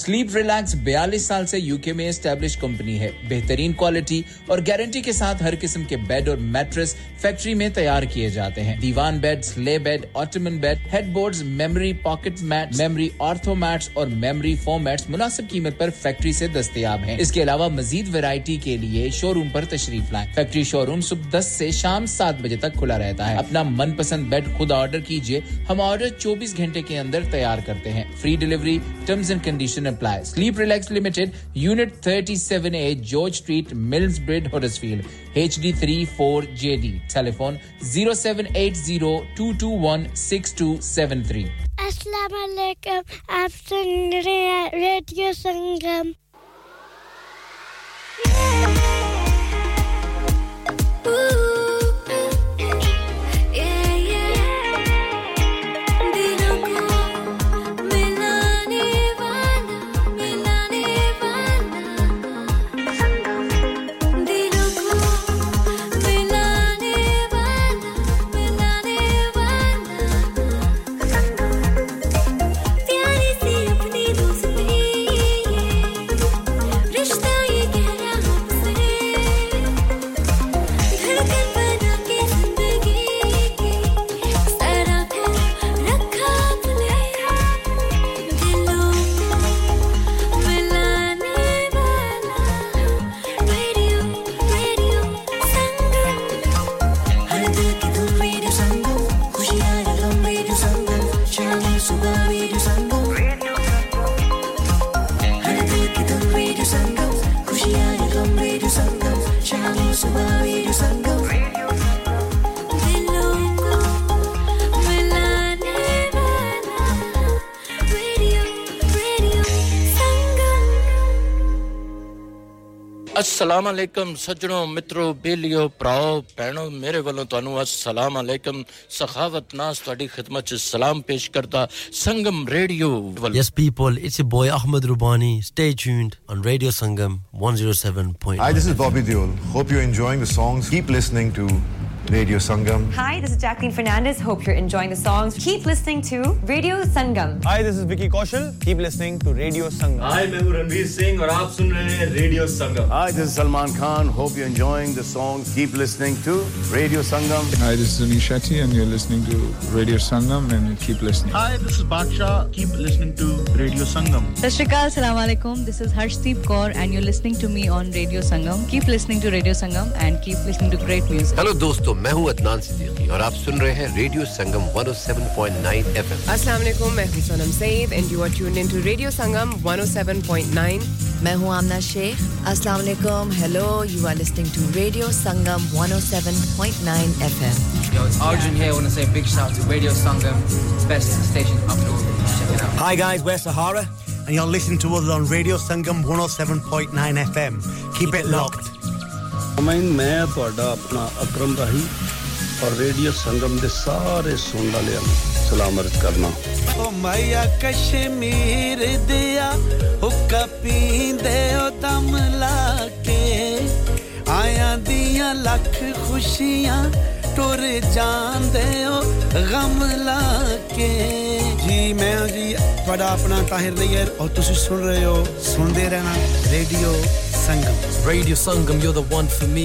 स्लीप रिलैक्स 42 साल से यूके में एस्टैब्लिश कंपनी है बेहतरीन क्वालिटी और गारंटी के साथ हर किस्म के बेड और मैट्रेस फैक्ट्री में तैयार किए जाते हैं divan bed sleigh bed ottoman bed headboards memory pocket mat memory ortho mats और मेमोरी फोम मैट्स मुनासिब कीमत पर फैक्ट्री से दस्तयाब हैं इसके अलावा मजीद वैरायटी के लिए शोरूम पर तशरीफ लाएं फैक्ट्री शोरूम सुबह 10 से शाम 7 बजे तक खुला रहता है अपना मनपसंद बेड खुद ऑर्डर कीजिए हम ऑर्डर 24 घंटे के अंदर तैयार करते हैं free delivery terms and conditions apply Sleep Relax Limited Unit 37A George Street Millsbridge Huddersfield HD34JD Telephone 07802216273 Assalamu alaikum aap sun rahe hain Radio Sangam अस्सलाम वालेकुम सज्जनों मित्रों बेलियो भराओ भैणों मेरे ਵੱਲੋਂ ਤੁਹਾਨੂੰ अस्सलाम वालेकुम सखावत नास ਤੁਹਾਡੀ ਖਿਦਮਤ ਚ ਸਲਾਮ ਪੇਸ਼ ਕਰਦਾ Sangam radio Yes people it's your boy Ahmed Rubani stay tuned on Radio Sangam 107.9 Hi this is Bobby Deol hope you're enjoying the songs keep listening to Radio Sangam. Hi, this is Jacqueline Fernandez. Hope you're enjoying the songs. Keep listening to Radio Sangam. Hi, this is Vicky Kaushal. Keep listening to Radio Sangam. Hi, I'm Ranveer Singh and you're listening to Radio Sangam. Hi, this is Salman Khan. Hope you're enjoying the songs. Keep listening to Radio Sangam. Hi, this is Anish Shetty and you're listening to Radio Sangam and keep listening. Hi, this is Baksha. Keep listening to Radio Sangam. Sashrikal, Assalamu Alaikum. This is Harshdeep Kaur and you're listening to me on Radio Sangam. Keep listening to Radio Sangam and keep listening to great music. Hello, dosto. मैं हूं अदनान सिद्दीकी और आप सुन रहे हैं radio Sangam 107.9 FM अस्सलाम वालेकुम मैं हूं Sonam Saeed and you are tuned in to radio Sangam 107.9 मैं हूं आमना शेख अस्सलाम वालेकुम hello you are listening to radio Sangam 107.9 FM Yo, it's Arjun here I want to say a big shout to Radio Sangam best station up north check it out Hi guys we're Sahara and you're listening to us on Radio Sangam 107.9 FM keep it locked मैं ਤੁਹਾਡਾ ਆਪਣਾ ਅਕਰਮ ਰਾਹੀ ਔਰ radio ਸੰਗਮ ਦੇ ਸਾਰੇ ਸੁਣਨ ਵਾਲਿਆਂ ਨੂੰ ਸਲਾਮ ਅਰਜ਼ ਕਰਨਾ ਓ ਮਾਇਆ ਕਸ਼ਮੀਰ ਦਿਆ ਹੁੱਕਾ ਪੀਂਦੇ ਓ ਦਮ ਲਾ ਕੇ ਆਇਆਂ ਦੀਆਂ ਲੱਖ ਖੁਸ਼ੀਆਂ ਟੁਰ ਜਾਂਦੇ ਓ ਗਮ ਲਾ ਕੇ ਜੀ ਮੈਂ ਜੀ ਤੁਹਾਡਾ ਆਪਣਾ ਤਾਹਿਰ ਲਈਰ ਔਰ ਤੁਸੀਂ ਸੁਣ ਰਹੇ ਹੋ ਸੁਣਦੇ ਰਹਿਣਾ radio Sangam. Radio Sangam, you're the one for me.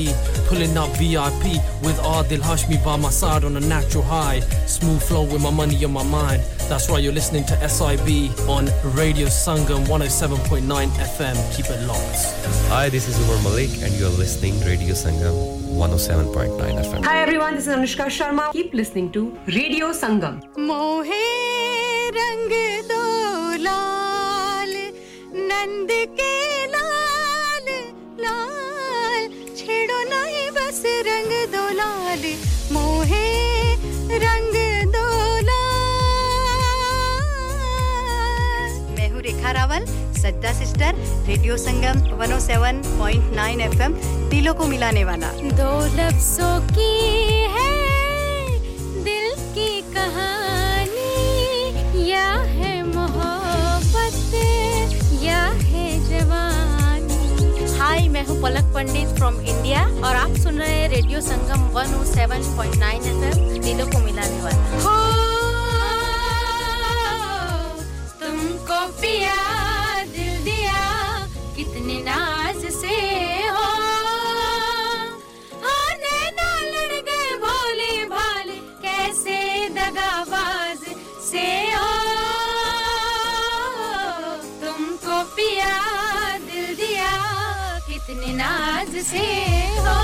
Pulling up VIP with Adil Hashmi by my side on a natural high. Smooth flow with my money on my mind. That's right, you're listening to SIB on Radio Sangam 107.9 FM. Keep it locked. Hi, this is Umar Malik and you're listening to Radio Sangam 107.9 FM. Hi everyone, this is Anushka Sharma. Keep listening to Radio Sangam. Mohe rang do lal nand ke रंग दो लाल मोहे रंग दो Neha Rawal, Sajja sister, radio Sangam 107.9 FM, दिलों को मिलाने वाला। दो लफ्जों की है दिल की कहानी, या है मोहब्बत या है जवानी। हाय, मैं हूँ पलक पंडित फ्रॉम इंडिया और आप सुन रहे हैं रेडियो संगम 107.9 FM, दिलों को मिलाने वाला। तुमको पिया दिल दिया कितने नाज से हो, आने ना लड़ गए भोले भाले कैसे दगाबाज से हो। तुमको पिया दिल दिया कितने नाज से हो।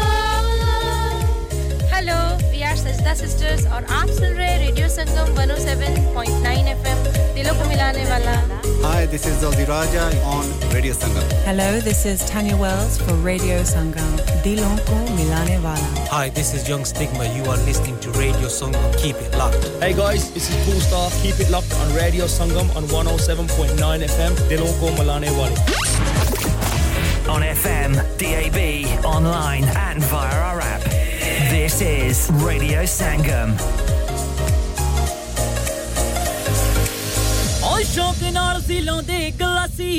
Hello, we are Sajda sisters और आप सुन रहे radio Sangam 107.9 FM। Hi, this is Zaldi Raja on Radio Sangam. Hello, this is Tanya Wells for Radio Sangam. Dilon ko milane wala. Hi, this is Young Stigma. You are listening to Radio Sangam. Keep it locked. Hey guys, this is Cool Star. Keep it locked on Radio Sangam on 107.9 FM. Dilon ko milane wala. On FM, DAB, online and via our app. This is Radio Sangam. शौक नाल सिलों दे गलासी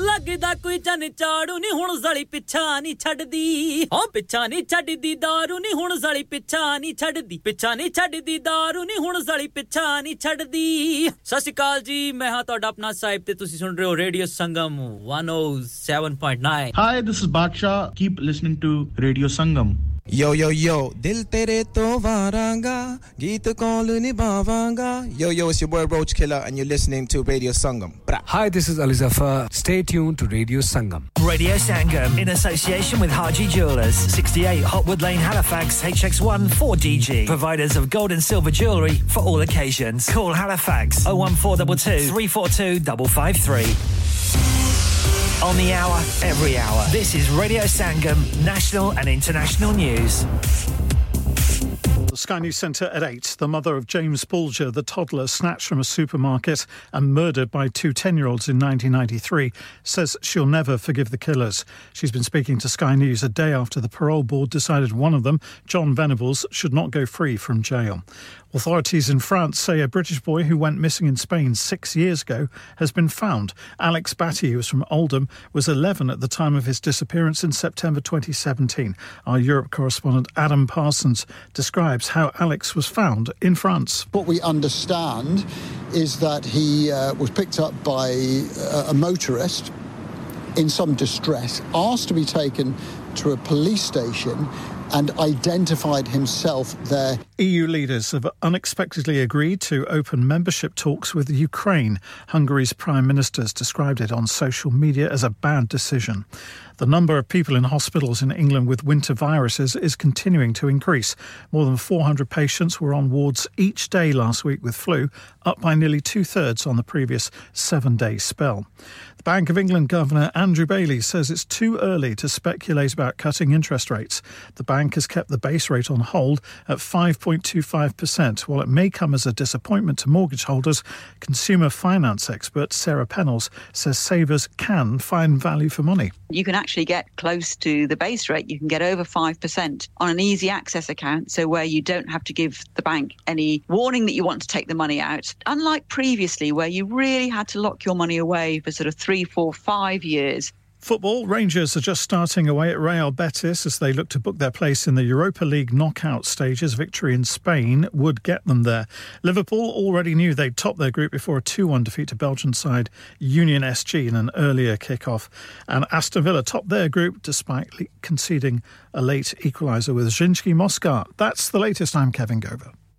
लगदा कोई जन चाड़ू नहीं हुन जली पिछा नहीं छडदी ओ पिछा नहीं छडदी दारू नहीं हुन जली पिछा नहीं छडदी पिछा नहीं छडदी दारू नहीं हुन जली पिछा नहीं छडदी सत श्री अकाल जी मैं हां ਤੁਹਾਡਾ ਆਪਣਾ ਸਾਹਿਬ ਤੇ ਤੁਸੀਂ ਸੁਣ ਰਹੇ ਹੋ radio Sangam 107.9 hi this is Badshah keep listening to radio Sangam Yo yo yo, dil tere to varanga, geet ko nibhavanga. Yo yo, it's your boy Roach Killer, and you're listening to Radio Sangam. Hi, this is Ali Zafar. Stay tuned to Radio Sangam. Radio Sangam in association with Haji Jewellers, 68 Hotwood Lane, Halifax, HX1 4DG. Providers of gold and silver jewellery for all occasions. Call Halifax 01422 342 553. On the hour, every hour. This is Radio Sangam, national and international news. The Sky News Centre at 8. The mother of James Bulger, the toddler snatched from a supermarket and murdered by two 10-year-olds in 1993, says she'll never forgive the killers. She's been speaking to Sky News a day after the parole board decided one of them, John Venables, should not go free from jail. Authorities in France say a British boy who went missing in Spain 6 years ago has been found. Alex Batty, who was from Oldham, was 11 at the time of his disappearance in September 2017. Our Europe correspondent Adam Parsons describes how Alex was found in France. What we understand is that he was picked up by a motorist in some distress, asked to be taken to a police station and identified himself there. EU leaders have unexpectedly agreed to open membership talks with Ukraine. Hungary's prime ministers described it on social media as a bad decision. The number of people in hospitals in England with winter viruses is continuing to increase. More than 400 patients were on wards each day last week with flu, up by nearly two-thirds on the previous seven-day spell. The Bank of England Governor Andrew Bailey says it's too early to speculate about cutting interest rates. The bank has kept the base rate on hold at 5.25%. While it may come as a disappointment to mortgage holders, consumer finance expert Sarah Pennells says savers can find value for money. You can actually get close to the base rate. You can get over 5% on an easy access account, so where you don't have to give the bank any warning that you want to take the money out. Unlike previously, where you really had to lock your money away for sort of 3, 4, 5 years. Football, Rangers are just starting away at Real Betis as they look to book their place in the Europa League knockout stages. Victory in Spain would get them there. Liverpool already knew they'd top their group before a 2-1 defeat to Belgian side Union SG in an earlier kick-off. And Aston Villa topped their group despite conceding a late equaliser with Zinski Moscar. That's the latest. I'm Kevin Gober.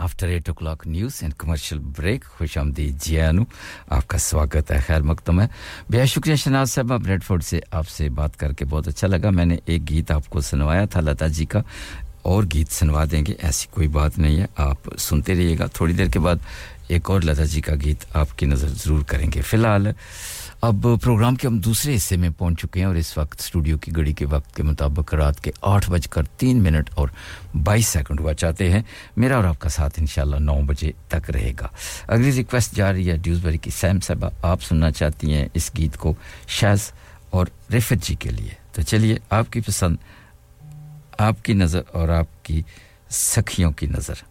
after 8 o'clock news and commercial break खुशामदीद जियानु आपका स्वागत है खैर मकदम है बेहद शुक्रिया शहनाज साहब मैं ब्रेडफोर्ड से आपसे बात करके बहुत अच्छा लगा मैंने एक गीत आपको सुनवाया था लता जी का और गीत सुनवा देंगे ऐसी कोई बात नहीं है आप सुनते रहिएगा थोड़ी देर के बाद एक और लता जी का गीत आपकी नजर जरूर करेंगे फिलहाल अब प्रोग्राम के हम दूसरे हिस्से में पहुंच चुके हैं और इस वक्त स्टूडियो की घड़ी के वक्त के मुताबिक रात के 8:03 और 22 सेकंड हुआ चाहते हैं मेरा और आपका साथ इंशाल्लाह 9 बजे तक रहेगा अगली रिक्वेस्ट जा रही है ड्यूसबरी की सैम साहब आप सुनना चाहती हैं इस गीत को शहज़ और रिफत जी के लिए तो चलिए आपकी पसंद आपकी नजर और आपकी सखियों की नजर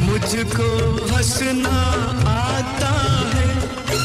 मुझको हंसना आता है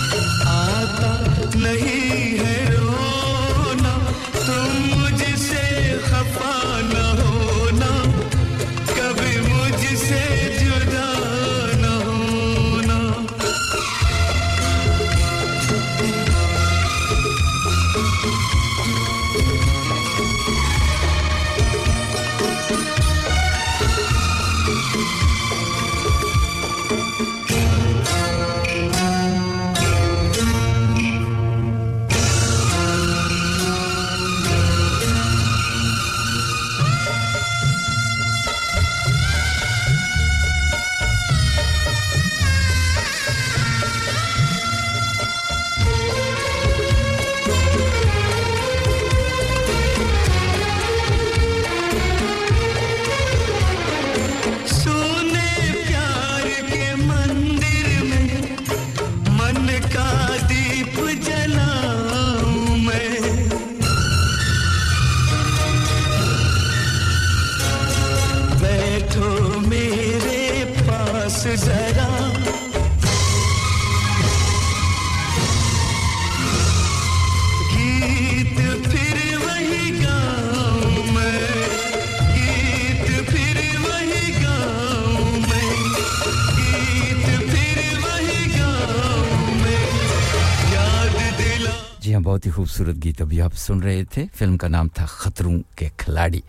खूबसूरत गीत अभी आप सुन रहे थे फिल्म का नाम था खतरों के खिलाड़ी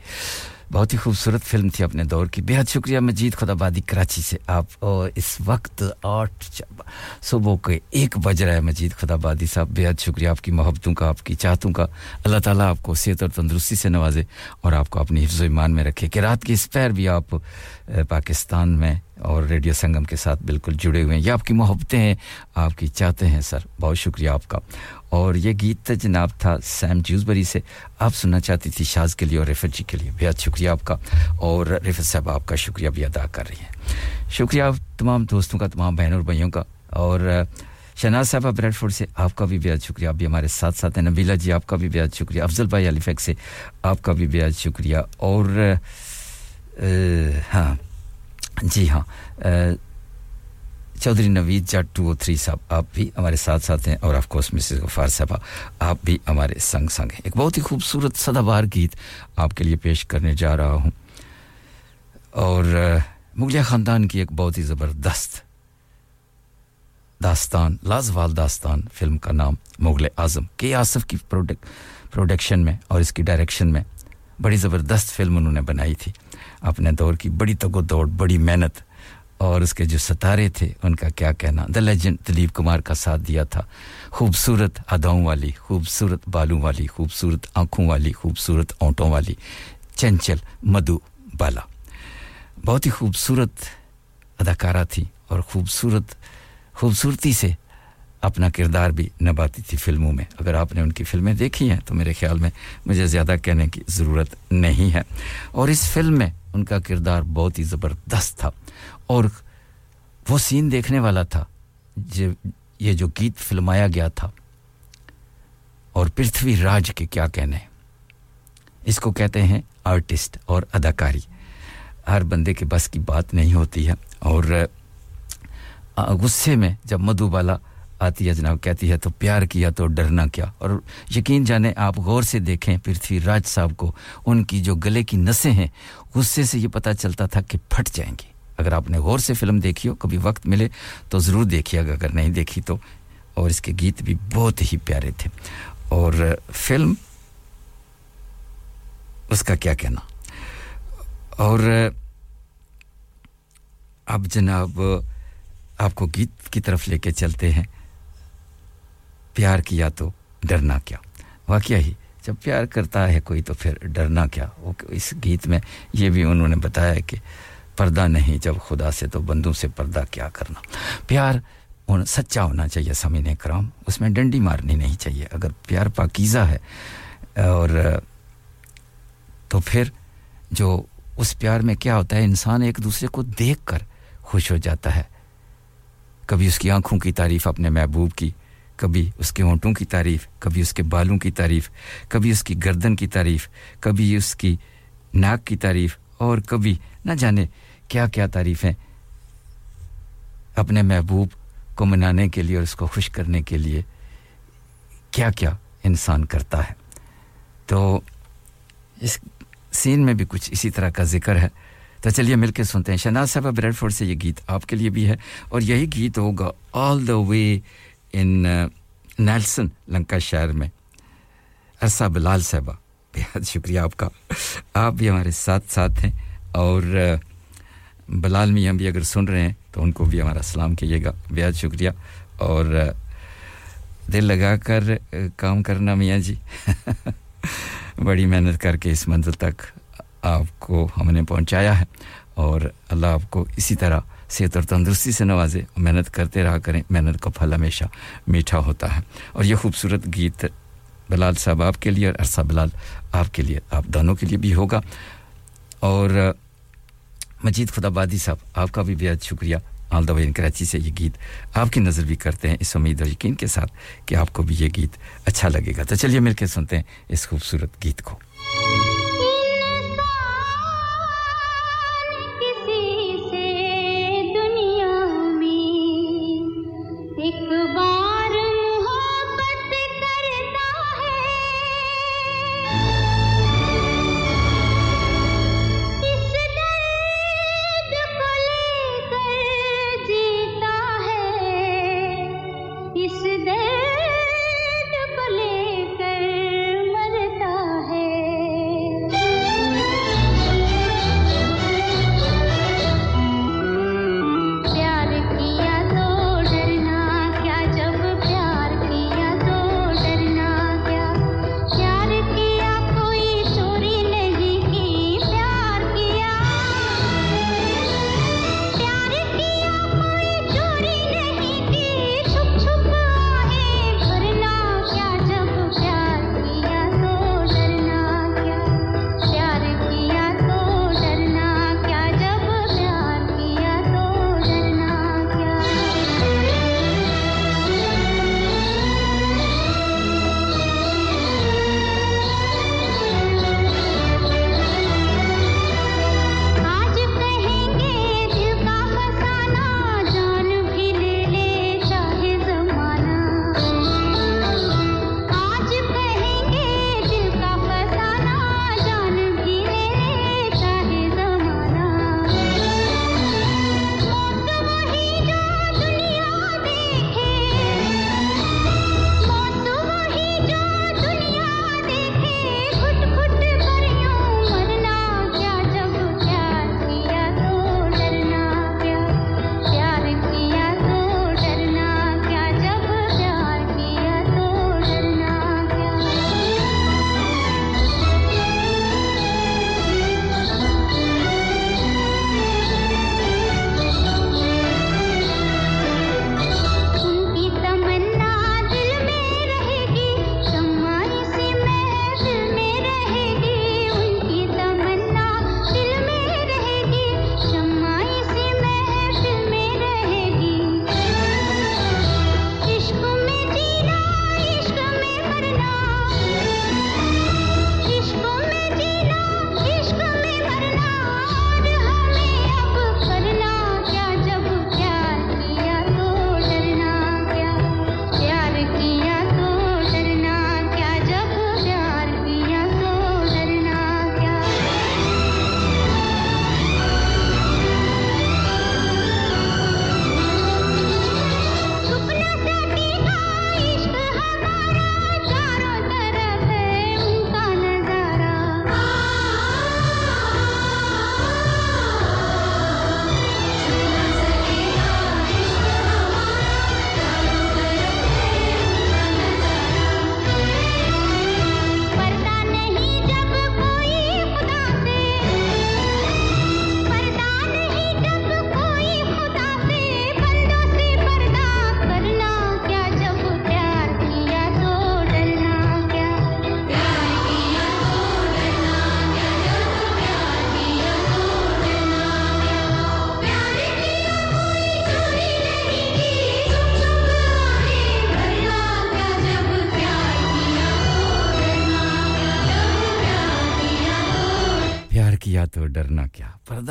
बहुत ही खूबसूरत फिल्म थी अपने दौर की बेहद शुक्रिया मजीद खुदाबादी कराची से आप और इस वक्त 8 सुबह के 1 बज रहा है मजीद खुदाबादी साहब बेहद शुक्रिया आपकी मोहब्बतों का आपकी चाहतों का अल्लाह ताला आपको सेहत और तंदुरुस्ती से नवाजे और आपको अपनी हिफ्ज़ ईमान में रखे कि रात के इस पैर भी आप पाकिस्तान में और रेडियो संगम के साथ बिल्कुल जुड़े हुए हैं ये आपकी मोहब्बतें हैं आपकी चाहते हैं सर बहुत शुक्रिया आपका और ये गीत जनाब था सैम ज्यूसबरी से आप सुनना चाहती थी शाज के लिए और रिफत जी के लिए बेहद शुक्रिया आपका और रिफत साहब आपका शुक्रिया भी अदा कर रही हैं शुक्रिया आप तमाम दोस्तों का तमाम बहनों और भाइयों का और शहनाज साहब ब्रेडफोर्ड से आपका भी बेहद शुक्रिया आप भी हमारे साथ साथ हैं नबीला जी आपका भी बेहद शुक्रिया अफजल भाई अलीफेक से आपका भी बेहद शुक्रिया और हां जी हां चौधरी नवीन जट 203 साहब आप भी हमारे साथ साथ हैं और ऑफ कोर्स मिसेस गफार साहब आप भी हमारे संग संग हैं एक बहुत ही खूबसूरत सदाबहार गीत आपके लिए पेश करने जा रहा हूं और मुगलिया खानदान की एक बहुत ही जबरदस्त दास्तान लाजवाल दास्तान फिल्म का नाम मुगल-ए-आज़म के आसिफ की प्रोडक्शन में और इसकी डायरेक्शन में बड़ी जबरदस्त फिल्म उन्होंने बनाई थी अपने दौर की बड़ी तगड़ोड़ बड़ी मेहनत और उसके जो सितारे थे उनका क्या कहना द लेजेंड दिलीप कुमार का साथ दिया था खूबसूरत अदाओं वाली खूबसूरत बालों वाली खूबसूरत आंखों वाली खूबसूरत ओंठों वाली चंचल मधुबाला बहुत ही खूबसूरत अदाकारा थी और खूबसूरत खूबसूरती से अपना किरदार भी निभाती थी फिल्मों में अगर आपने उनकी फिल्में देखी हैं तो मेरे ख्याल में मुझे ज़्यादा कहने की ज़रूरत नहीं है और इस फिल्म में उनका किरदार बहुत ही ज़बरदस्त था और वो सीन देखने वाला था जो ये जो गीत फिल्माया गया था और पृथ्वीराज के क्या कहने इसको कहते हैं आर्टिस्ट और अदाकारी हर बंदे के बस की बात नहीं होती है और गुस्से में जब मधुबाला आती है जनाब कहती है तो प्यार किया तो डरना क्या और यकीन जाने आप गौर से देखें पृथ्वीराज साहब को उनकी जो गले की नसें हैं गुस्से से ये पता चलता था कि फट जाएंगी अगर आपने गौर से फिल्म देखी हो कभी वक्त मिले तो ज़रूर देखिएगा अगर नहीं देखी तो और इसके गीत भी बहुत ही प्यारे थे और फिल्म उसका क्या कहना और अब जनाब आपको गीत की तरफ लेके चलते हैं प्यार किया तो डरना क्या वाकया ही जब प्यार करता है कोई तो फिर डरना क्या वो इस गीत में ये भी उन्होंने बताया कि पर्दा नहीं जब खुदा से तो बंदों से पर्दा क्या करना प्यार और सच्चा होना चाहिए सामीन इकराम उसमें डंडी मारनी नहीं चाहिए अगर प्यार पाकीज़ा है और तो फिर जो उस प्यार में क्या होता है इंसान एक दूसरे को देखकर खुश हो जाता है कभी उसकी आंखों की तारीफ अपने महबूब की कभी उसके होंठों की तारीफ कभी उसके बालों की तारीफ कभी उसकी गर्दन की तारीफ कभी उसकी नाक की तारीफ और कभी ना जाने क्या-क्या तारीफें अपने महबूब को मनाने के लिए और उसको खुश करने के लिए क्या-क्या इंसान करता है तो इस सीन में भी कुछ इसी तरह का जिक्र है तो चलिए मिलके सुनते हैं शहनाज साहब ब्रेडफोर्ड से ये गीत आपके लिए भी है और यही गीत होगा all the way in Nelson Lancashire में अरसा बिलाल साहबा बेहद शुक्रिया आपका आप भी हमारे साथ साथ हैं और बलाल मियां भी अगर सुन रहे हैं तो उनको भी हमारा सलाम कीजिएगा बेहद शुक्रिया और दिल लगाकर काम करना मियां जी बड़ी मेहनत करके इस मंजिल तक आपको हमने पहुंचाया है और अल्लाह आपको इसी तरह सेहत और तंदुरुस्ती से नवाजे मेहनत करते रहा करें मेहनत का फल हमेशा मीठा होता है और ये खूबसूरत गीत बलाल साहब आपके लिए और अरसा बलाल आपके लिए आप दोनों के लिए भी होगा और मजीद खुदाबादी साहब आपका भी बेहद शुक्रिया all the way in Karachi से ये गीत आपकी नजर भी करते हैं इस उम्मीद और यकीन के साथ कि आपको भी ये गीत अच्छा लगेगा तो चलिए मिलकर सुनते हैं इस खूबसूरत गीत को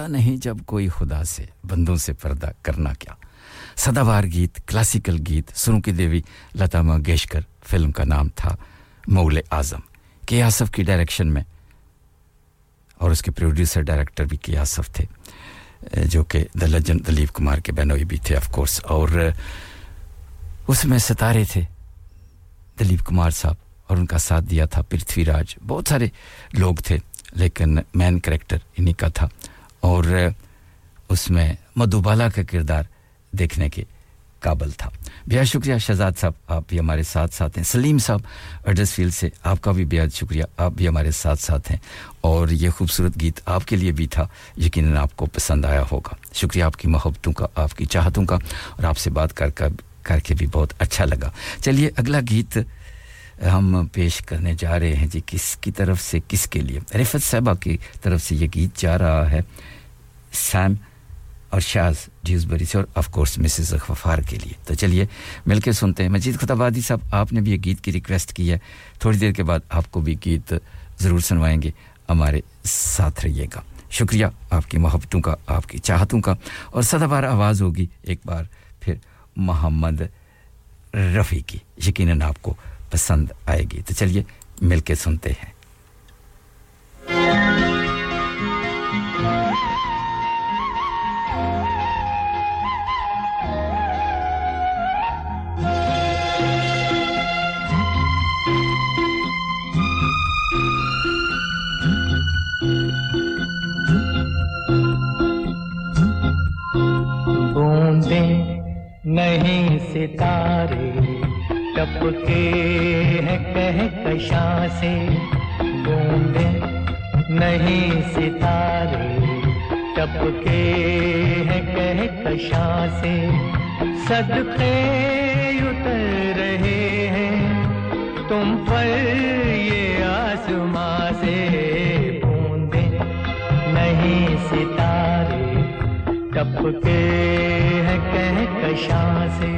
नहीं जब कोई खुदा से बंदों से पर्दा करना क्या सदाबहार गीत क्लासिकल गीत सुरों की देवी लता मंगेशकर फिल्म का नाम था मुग़ल-ए-आज़म के आसफ की डायरेक्शन में और उसके प्रोड्यूसर डायरेक्टर भी के आसफ थे जो कि द लेजेंड दिलीप कुमार के बहनोई भी थे ऑफ कोर्स और उसमें सितारे थे दिलीप कुमार साहब और उनका साथ दिया था पृथ्वीराज बहुत सारे लोग थे लेकिन मेन कैरेक्टर इन्हीं का था और उसमें मधुबाला का किरदार देखने के काबिल था बेहद शुक्रिया शहजाद साहब आप भी हमारे साथ हैं सलीम साहब एडर्सफील्ड से आपका भी बेहद शुक्रिया आप भी हमारे साथ हैं और ये खूबसूरत गीत आपके लिए भी था यकीनन आपको पसंद आया होगा शुक्रिया आपकी मोहब्बतों का आपकी चाहतों का और आपसे बात करके भी बहुत अच्छा लगा चलिए अगला गीत हम पेश करने जा रहे हैं जी किसकी तरफ से किसके लिए रिफत साहिबा की तरफ से ये गीत जा रहा है सैम और शाहज़ ड्यूसबरी से और ऑफ कोर्स मिसेस ग़फ़ार के लिए तो चलिए मिलके सुनते हैं मजीद खुदाबादी साहब आपने भी ये गीत की रिक्वेस्ट की है थोड़ी देर के बाद आपको भी गीत ज़रूर सुनवाएंगे हमारे साथ रहिएगा शुक्रिया आपकी मोहब्बतों का आपकी चाहतों का और सदाबहार आवाज़ होगी एक बार फिर मोहम्मद रफ़ी की यकीनन आपको पसंद आएगी तो चलिए मिलके सुनते हैं नहीं सितारे टपके हैं कहकशां से बूंदे नहीं सितारे टपके हैं कहकशां से सदके उतर रहे हैं तुम पर ये आसमां से बूंदे नहीं सितारे टपके हैं कहकशां से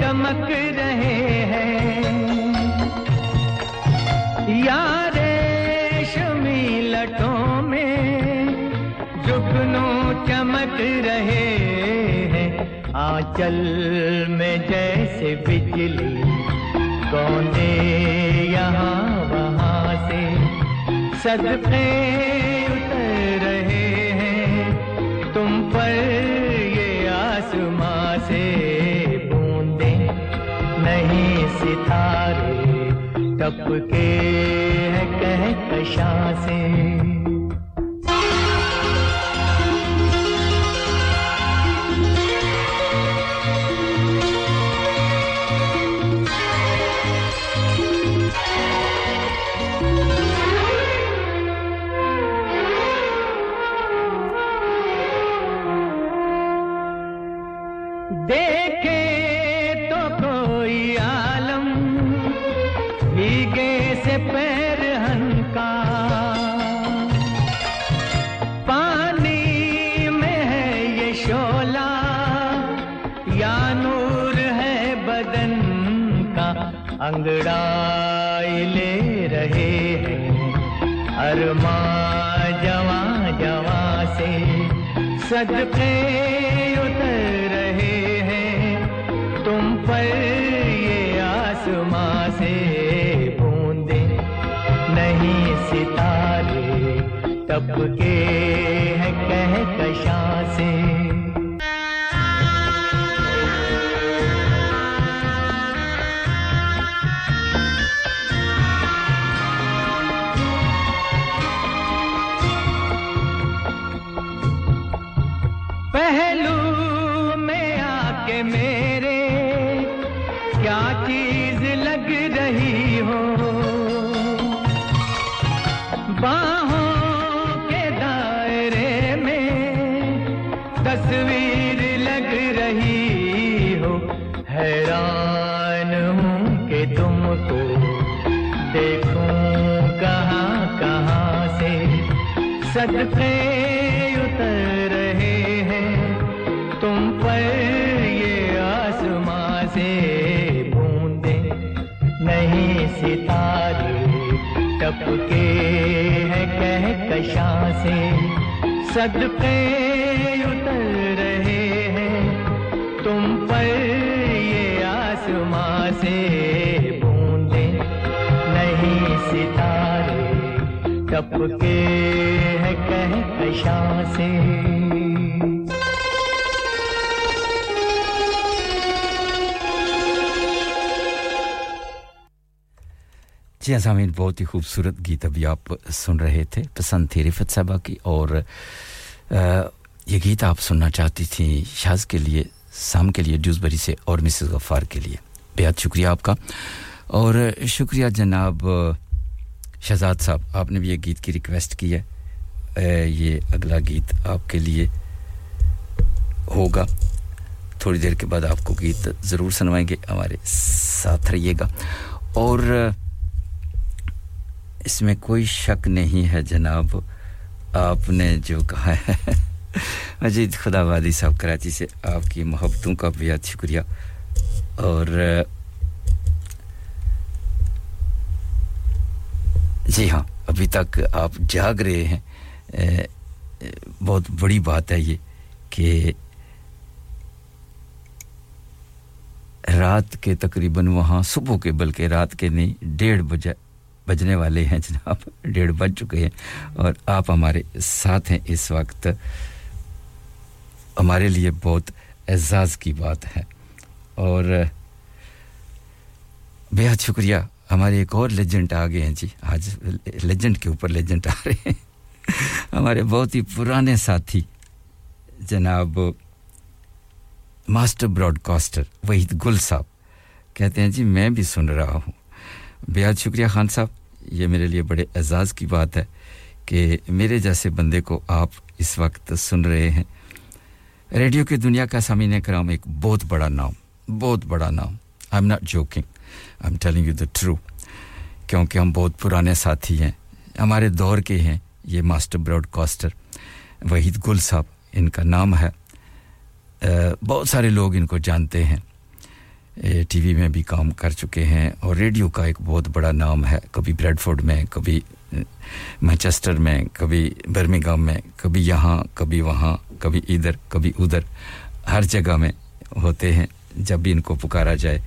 चमक रहे हैं यार रेशमी लटों में जुगनू चमक रहे हैं आंचल में जैसे बिजली गौंदे यहाँ वहाँ से सदके उतर रहे हैं तुम पर ये आसमां से सितारे टपके हैं कहकशां से अंगड़ाई ले रहे हैं अरमा जवा जवा से सदके उतर रहे हैं तुम पर ये आसमां से बूंदे नहीं सितारे टपके हैं कहकशां से सदके उतर रहे हैं तुम पर ये आसमां से बूंदे हैं सितारे टपके हैं कहकशां से, सदके उतर रहे हैं तुम पर ये आसमां से, बूंदे नहीं सितारे टपके हैं कहकशां से। जी हाँ सामीन, बहुत ही खूबसूरत गीत अभी आप सुन रहे थे, पसंद थी रिफत साहबा की। और ये गीत आप सुनना चाहती थी शाज के लिए, साम के लिए, ड्यूसबरी से और मिसेस गफ्फार के लिए। बेहद शुक्रिया आपका और शुक्रिया जनाब शहजाद साहब, आपने भी ये गीत की रिक्वेस्ट की है। ये अगला गीत आपके लिए होगा, थोड़ी देर के बाद आपको गीत ज़रूर सुनवाएंगे, हमारे साथ रहिएगा। और इसमें कोई शक नहीं है जनाब, आपने जो कहा है मजीद खुदाबादी साहब कराची से, आपकी मोहब्बतों का बेहद शुक्रिया। और जी हाँ, अभी तक आप जाग रहे हैं, बहुत बड़ी बात है ये कि रात के तकरीबन वहाँ सुबह के, बल्कि रात के नहीं, 1:30 बजने वाले हैं जनाब, 1:30 बज चुके हैं और आप हमारे साथ हैं इस वक्त। हमारे लिए बहुत एजाज़ की बात है और बेहद शुक्रिया। हमारे एक और लेजेंड आ गए हैं जी, आज लेजेंड के ऊपर लेजेंड आ रहे हैं। हमारे बहुत ही पुराने साथी जनाब मास्टर ब्रॉडकास्टर वहीद गुल साहब कहते हैं जी मैं भी सुन रहा हूँ। बेहद शुक्रिया खान साहब, ये मेरे लिए बड़े एजाज़ की बात है कि मेरे जैसे बंदे को आप इस वक्त सुन रहे हैं। रेडियो की दुनिया का सामीन कराम एक बहुत बड़ा नाम, बहुत बड़ा नाम। I am not joking, I am telling you the true, क्योंकि हम बहुत पुराने साथी हैं, हमारे दौर के हैं। ये मास्टर ब्रॉडकास्टर वहीद गुल साहब इनका नाम है, बहुत सारे लोग इनको जानते हैं, टीवी में भी काम कर चुके हैं और रेडियो का एक बहुत बड़ा नाम है। कभी ब्रेडफोर्ड में, कभी मैनचेस्टर में, कभी बर्मिंघम में, कभी यहाँ, कभी वहाँ, कभी इधर, कभी उधर, हर जगह में होते हैं जब भी इनको पुकारा जाए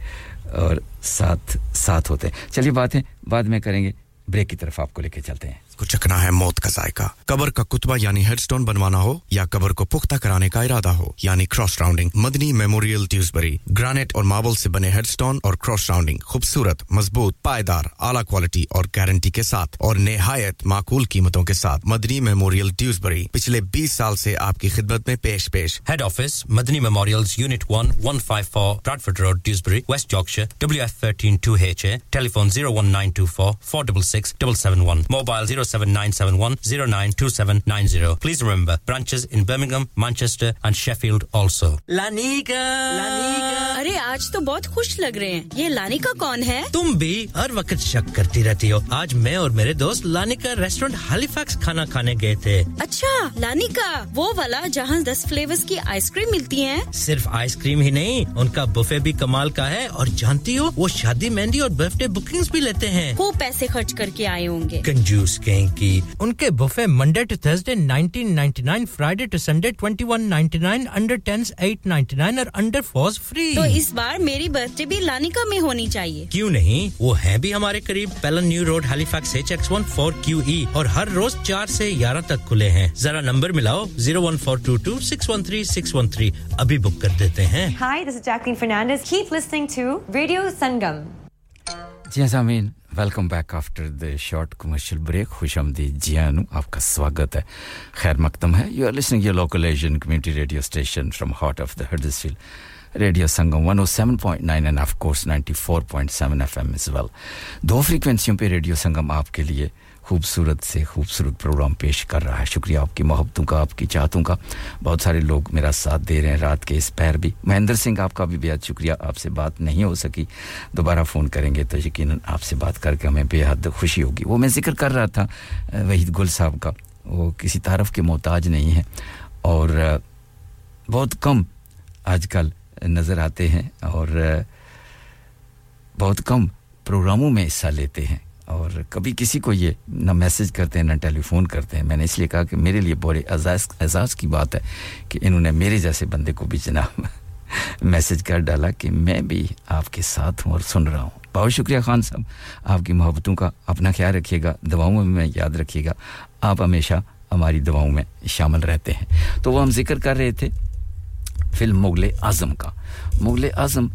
और साथ साथ होते हैं। चलिए बातें बाद में करेंगे, ब्रेक की तरफ आपको लेके चलते हैं। इसको चखना है मौत का जायका। कब्र का कुतबा यानी हेडस्टोन बनवाना हो या कब्र को पुख्ता कराने का इरादा हो यानी cross rounding, Madni memorial Dewsbury granite और मार्बल से बने हेडस्टोन और क्रॉस राउंडिंग खूबसूरत, मजबूत, पायदार, आला क्वालिटी और गारंटी के साथ और निहायत माकूल कीमतों के साथ। मदनी मेमोरियल ड्यूसबरी पिछले 20 साल से आपकी खिदमत में पेश। Head office Madni memorials unit 1 154 Bradford road Dewsbury waste Yorkshire WF132HA। Telephone 01924 466 771, mobile 07971 092790. Please remember, branches in Birmingham, Manchester and Sheffield also. Lanika, Lanika. अरे आज तो बहुत खुश लग रहे हैं। ये लानिका कौन है? तुम भी हर वक्त शक करती रहती हो। आज मैं और मेरे दोस्त लानिका रेस्टोरेंट हैलिफैक्स खाना खाने गए थे। अच्छा लानिका, वो वाला जहाँ 10 फ्लेवर्स की आइसक्रीम मिलती है। सिर्फ आइसक्रीम ही नहीं, उनका बुफे भी कमाल का है और जानती हो वो शादी, मेहंदी और बर्थडे बुकिंग्स भी लेते हैं। खूब पैसे खर्च करके आए होंगे कंजूस कहीं की। उनके buffet Monday to Thursday 19.99, Friday to Sunday 21.99, under 10s 8.99 और अंडर 4s फ्री। तो इस बार मेरी बर्थडे भी लानिका में होनी चाहिए। क्यों नहीं, वो है भी हमारे करीब, Pellon new road Halifax HX14QE और हर रोज 4 से 11 तक खुले हैं। जरा नंबर मिलाओ 01422613613, अभी बुक कर देते हैं। Hi this is Jacqueline Fernandez, keep listening to radio Sangam. जी सामीन, welcome back after the short commercial break. खुशामदीद जियानु, आपका स्वागत है, खैर मकदम है। You are listening your local Asian community radio station from heart of the Huddersfield, radio Sangam 107.9 and of course 94.7 FM as well. दो फ्रीक्वेंसीयों पे रेडियो संगम आपके लिए खूबसूरत से खूबसूरत प्रोग्राम पेश कर रहा है। शुक्रिया आपकी मोहब्बतों का, आपकी चाहतों का। बहुत सारे लोग मेरा साथ दे रहे हैं रात के इस पहर भी। महेंद्र सिंह, आपका भी बेहद शुक्रिया। आपसे बात नहीं हो सकी, दोबारा फ़ोन करेंगे तो यकीनन आपसे बात करके हमें बेहद खुशी होगी। वो मैं जिक्र कर रहा था वहीद गुल साहब का, वो किसी तारफ़ के मोहताज नहीं है और बहुत कम आजकल नज़र आते हैं और बहुत कम प्रोग्रामों में हिस्सा लेते हैं और कभी किसी को ये ना मैसेज करते हैं ना टेलीफोन करते हैं मैंने इसलिए कहा कि मेरे लिए बड़े एजाज़ की बात है कि इन्होंने मेरे जैसे बंदे को भी जनाब मैसेज कर डाला कि मैं भी आपके साथ हूं और सुन रहा हूं बहुत शुक्रिया खान साहब आपकी मोहब्बतों का अपना ख्याल रखिएगा दुआओं में याद रखिएगा आप हमेशा हमारी दुआओं में शामिल रहते हैं तो वो हम जिक्र कर रहे थे फिल्म मुग़ल-ए-आज़म का मुग़ल-ए-आज़म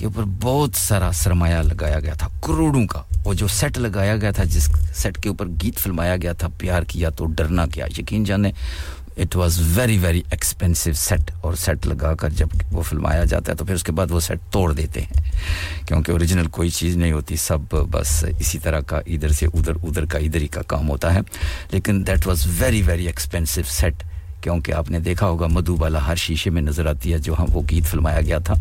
के ऊपर बहुत सारा सरमाया लगाया गया था करोड़ों का और जो सेट लगाया गया था जिस सेट के ऊपर गीत फिल्माया गया था प्यार किया तो डरना क्या यकीन जाने It was very expensive set और set लगा कर जब वो फिल्माया जाता है तो फिर उसके बाद वो set तोड़ देते हैं क्योंकि ओरिजिनल कोई चीज़ नहीं होती सब बस इसी तरह का इधर से उधर का इधर ही का काम होता है लेकिन that was very expensive set क्योंकि आपने देखा होगा मधुबाला हर शीशे में नजर आती है जो हम वो गीत फिल्माया गया था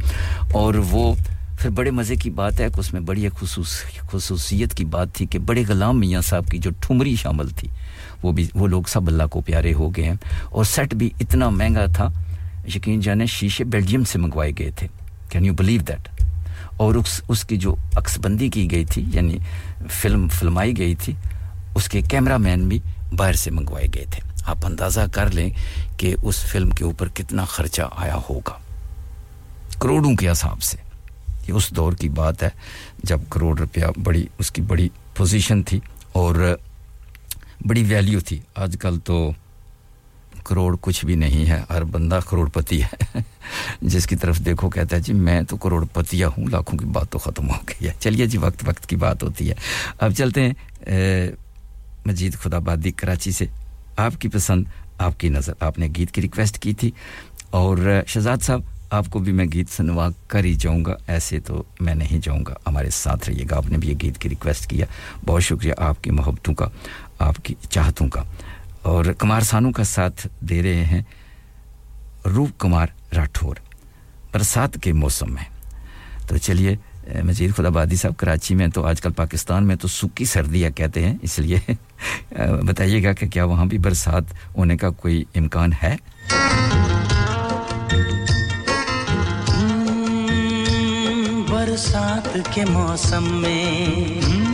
और वो फिर बड़े मज़े की बात है कि उसमें बड़ी एक खुसूसियत की बात थी कि बड़े गुलाम मियाँ साहब की जो ठुमरी शामिल थी वो भी वो लोग सब अल्लाह को प्यारे हो गए हैं और सेट भी इतना महंगा था यकीन जाने शीशे बेल्जियम से मंगवाए गए थे कैन यू बिलीव दैट और उसकी जो अक्सबंदी की गई थी यानी फिल्म फिल्माई गई थी उसके कैमरामैन भी बाहर से मंगवाए गए थे आप अंदाज़ा कर लें कि उस फिल्म के ऊपर कितना खर्चा आया होगा करोड़ों के हिसाब से ये उस दौर की बात है जब करोड़ रुपया बड़ी उसकी बड़ी पोजीशन थी और बड़ी वैल्यू थी आजकल तो करोड़ कुछ भी नहीं है हर बंदा करोड़पति है जिसकी तरफ देखो कहता है जी मैं तो करोड़पतिया हूँ लाखों की बात तो ख़त्म हो गई है चलिए जी वक्त की बात होती है अब चलते हैं मजीद खुदाबादी कराची से आपकी पसंद आपकी नज़र आपने गीत की रिक्वेस्ट की थी और शहजाद साहब आपको भी मैं गीत सुनवा कर ही जाऊंगा ऐसे तो मैं नहीं जाऊंगा हमारे साथ रहिएगा आपने भी ये गीत की रिक्वेस्ट किया बहुत शुक्रिया आपकी मोहब्बतों का आपकी चाहतों का और कुमार सानू का साथ दे रहे हैं रूप कुमार राठौर बरसात के मौसम में तो चलिए मजीद खुदाबादी साहब कराची में तो आजकल पाकिस्तान में तो सूखी सर्दियां कहते हैं इसलिए बताइएगा कि क्या वहां भी बरसात होने का कोई इम्कान है बरसात के मौसम में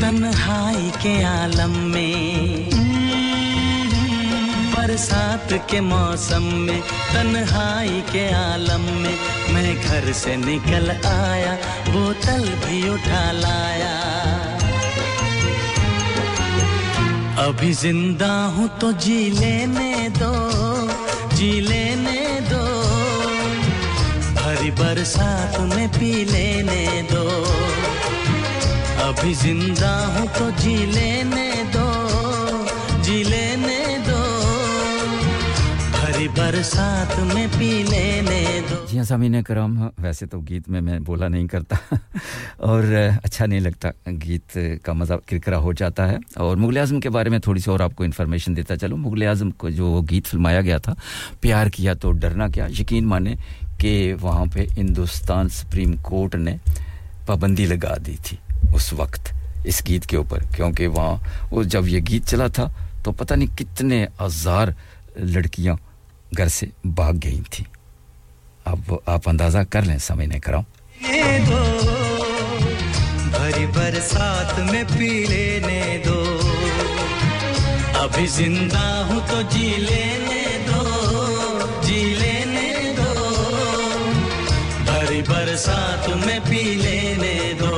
तन्हाई के आलम में बरसात के मौसम में तन्हाई के आलम में मैं घर से निकल आया बोतल भी उठा लाया अभी जिंदा हूँ तो जी लेने दो हरी बरसात में पी लेने दो अभी जिंदा हूँ तो जी लेने दो हरी बरसात में पी लेने दो जी सामीन करम वैसे तो गीत में मैं बोला नहीं करता और अच्छा नहीं लगता गीत का मज़ा किरकिरा हो जाता है और मुग़ल-ए-आज़म के बारे में थोड़ी सी और आपको इन्फॉर्मेशन देता चलो मुग़ल-ए-आज़म को जो गीत फिल्माया गया था प्यार किया तो डरना क्या यकीन माने कि वहाँ पे हिंदुस्तान सुप्रीम कोर्ट ने पाबंदी लगा दी थी उस वक्त इस गीत के ऊपर क्योंकि वहाँ वो जब ये गीत चला था तो पता नहीं कितने हज़ार लड़कियाँ घर से भाग गई थी अब आप अंदाज़ा कर लें समय नहीं कराऊँ ये दो भरी बरसात में पी लेने दो अभी जिंदा हूँ तो जी लेने दो जी लेने भरी बरसात में पी लेने दो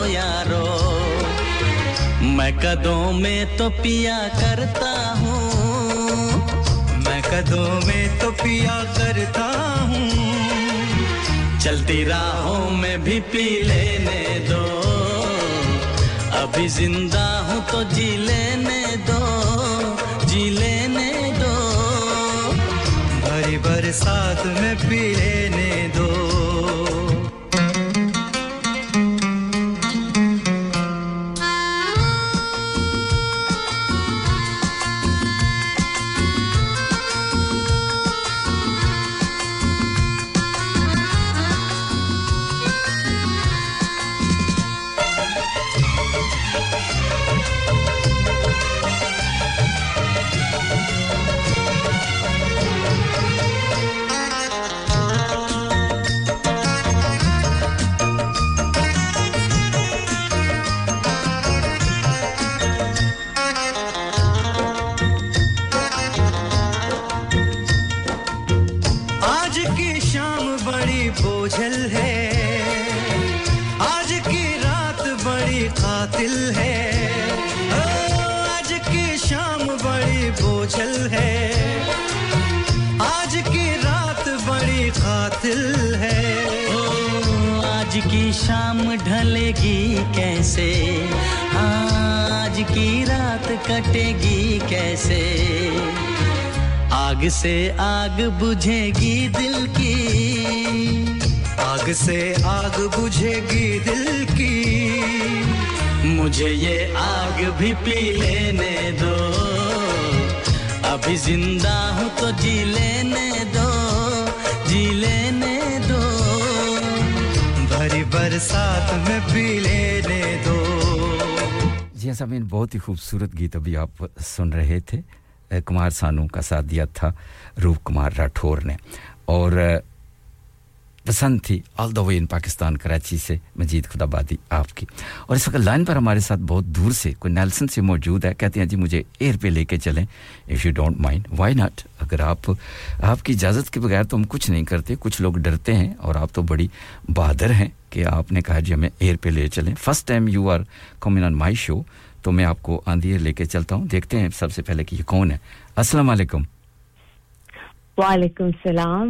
यारो मैं कदों में तो पिया करता हूँ मैं कदों में तो पिया करता हूँ चलती राहों में भी पी लेने दो अभी जिंदा हूँ तो जी लेने दो भरी बरसात में पी लेने दो शाम ढलेगी कैसे आज की रात कटेगी कैसे आग से आग बुझेगी दिल की आग से आग बुझेगी दिल की मुझे ये आग भी पी लेने दो अभी जिंदा हूँ तो जी लेने दो जी लेने दो बरसात में पी लेने दो जी सामीन बहुत ही खूबसूरत गीत अभी आप सुन रहे थे कुमार सानू का साथ दिया था रूप कुमार राठौर ने और पसंद थी all the way in Pakistan Karachi से मजीद खुदाबादी आपकी और इस वक्त लाइन पर हमारे साथ बहुत दूर से कोई नेल्सन से मौजूद है कहते हैं जी मुझे एयर पे लेके चलें if you don't mind why not अगर आप आपकी इजाजत के बगैर तो हम कुछ नहीं करते कुछ लोग डरते हैं और आप तो बड़ी बहादुर हैं कि आपने कहा जी हमें एयर पे ले चलें first time you are coming on my show तो मैं आपको ऑन द एयर लेके चलता हूं देखते हैं सबसे पहले कि ये कौन है अस्सलाम वालेकुम वालेकुम सलाम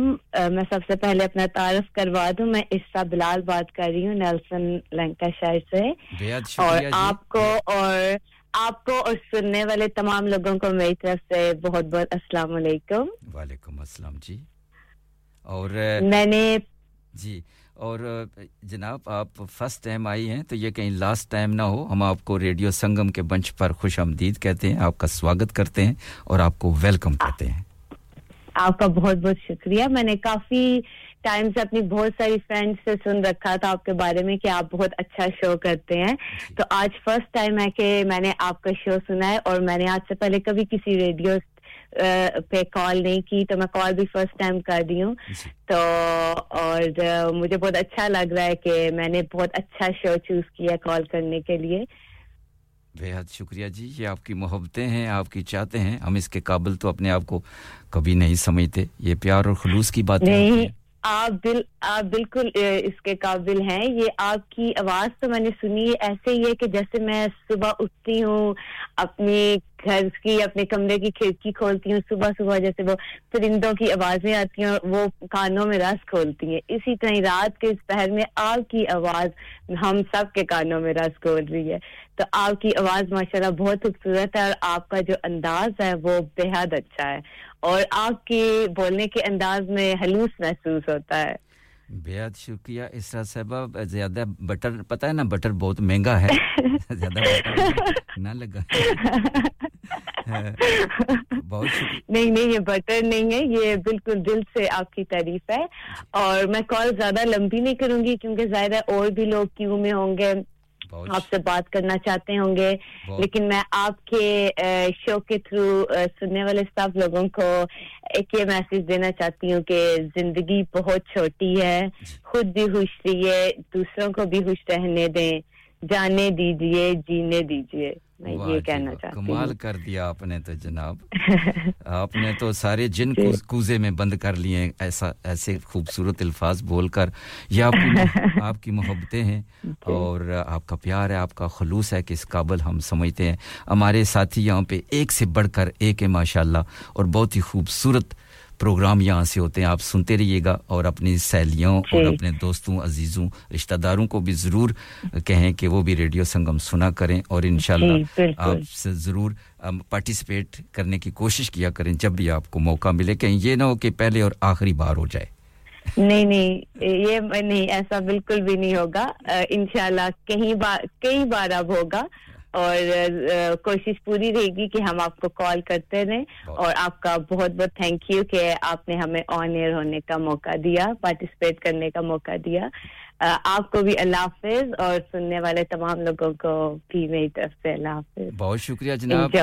मैं सबसे पहले अपना तारफ करवा दूं मैं इस्सा बिलाल बात कर रही हूं नेल्सन लंकाशायर से और आपको और सुनने वाले तमाम लोगों को मेरी तरफ से बहुत-बहुत अस्सलाम वालेकुम वालेकुम अस्सलाम जी और मैंने जी और जनाब आप फर्स्ट टाइम आई हैं तो ये कहीं लास्ट टाइम ना हो हम आपको रेडियो संगम के मंच पर खुशामदीद कहते हैं आपका स्वागत करते हैं और आपको वेलकम कहते हैं आपका बहुत-बहुत शुक्रिया मैंने काफी टाइम से अपनी बहुत सारी फ्रेंड्स से सुन रखा था आपके बारे में कि आप बहुत अच्छा शो करते हैं तो आज फर्स्ट टाइम है कि मैंने आपका शो सुना है और मैंने आज से पहले कभी किसी रेडियो पे कॉल नहीं की तो मैं कॉल भी फर्स्ट टाइम कर रही हूं तो और मुझे बहुत अच्छा लग रहा है कि मैंने बहुत अच्छा शो चूज किया कॉल करने के लिए बेहद शुक्रिया जी ये आपकी मोहब्बतें हैं आपकी चाहते हैं हम इसके काबिल तो अपने आप को कभी नहीं समझते ये प्यार और खुलूस की बात नहीं आप बिल्कुल इसके काबिल हैं ये आपकी आवाज तो मैंने सुनी है ऐसे ही है कि जैसे मैं सुबह उठती हूं अपने घर की अपने कमरे की खिड़की खोलती हूं सुबह-सुबह जैसे वो परिंदों की आवाजें आती हैं वो कानों में रस खोलती हैं इसी तरह रात के इस पहर में आपकी आवाज हम सब के कानों में रस खोल रही है तो आपकी आवाज माशाल्लाह बहुत खूबसूरत है और आपका जो अंदाज है वो बेहद अच्छा है और आपके बोलने के अंदाज में हलूस महसूस होता है बेहद शुक्रिया इसरा साहब ज्यादा बटर पता है ना बटर बहुत महंगा है ज्यादा बटर ना लगा बहुत नहीं ये बटर नहीं है ये बिल्कुल दिल से आपकी तारीफ है और मैं कॉल ज्यादा लंबी नहीं करूंगी क्योंकि जाहिर है और भी लोग क्यू में होंगे आपसे बात करना चाहते होंगे लेकिन मैं आपके शो के थ्रू सुनने वाले सब लोगों को एक ये मैसेज देना चाहती हूं कि जिंदगी बहुत छोटी है खुद भी खुश रहिए दूसरों को भी खुश रहने दें जाने दीजिए जीने दीजिए मैं ये कहना चाहती हूं कमाल कर दिया आपने तो जनाब आपने तो सारे जिन को कूजे में बंद कर लिए ऐसा ऐसे खूबसूरत अल्फाज बोलकर ये आपकी मोहब्बतें हैं और आपका प्यार है आपका खुलूस है कि इस काबिल हम समझते हैं हमारे साथी यहां पे एक से बढ़कर एक है माशाल्लाह और बहुत ही खूबसूरत प्रोग्राम यहां से होते हैं आप सुनते रहिएगा और अपनी सहेलियों और अपने दोस्तों अजीजों रिश्तेदारों को भी जरूर कहें कि वो भी रेडियो संगम सुना करें और इंशाल्लाह आप से जरूर पार्टिसिपेट करने की कोशिश किया करें जब भी आपको मौका मिले कहीं ये ना हो कि पहले और आखिरी बार हो जाए नहीं नहीं ये नहीं ऐसा बिल्कुल भी नहीं होगा इंशाल्लाह कई बार अब होगा और कोशिश पूरी रहेगी कि हम आपको कॉल करते रहें और आपका बहुत-बहुत थैंक यू कि आपने हमें ऑन एयर होने का मौका दिया पार्टिसिपेट करने का मौका दिया आपको भी अल्लाह हाफिज और सुनने वाले तमाम लोगों को भी मेरी तरफ से अल्लाह हाफिज बहुत शुक्रिया जनाब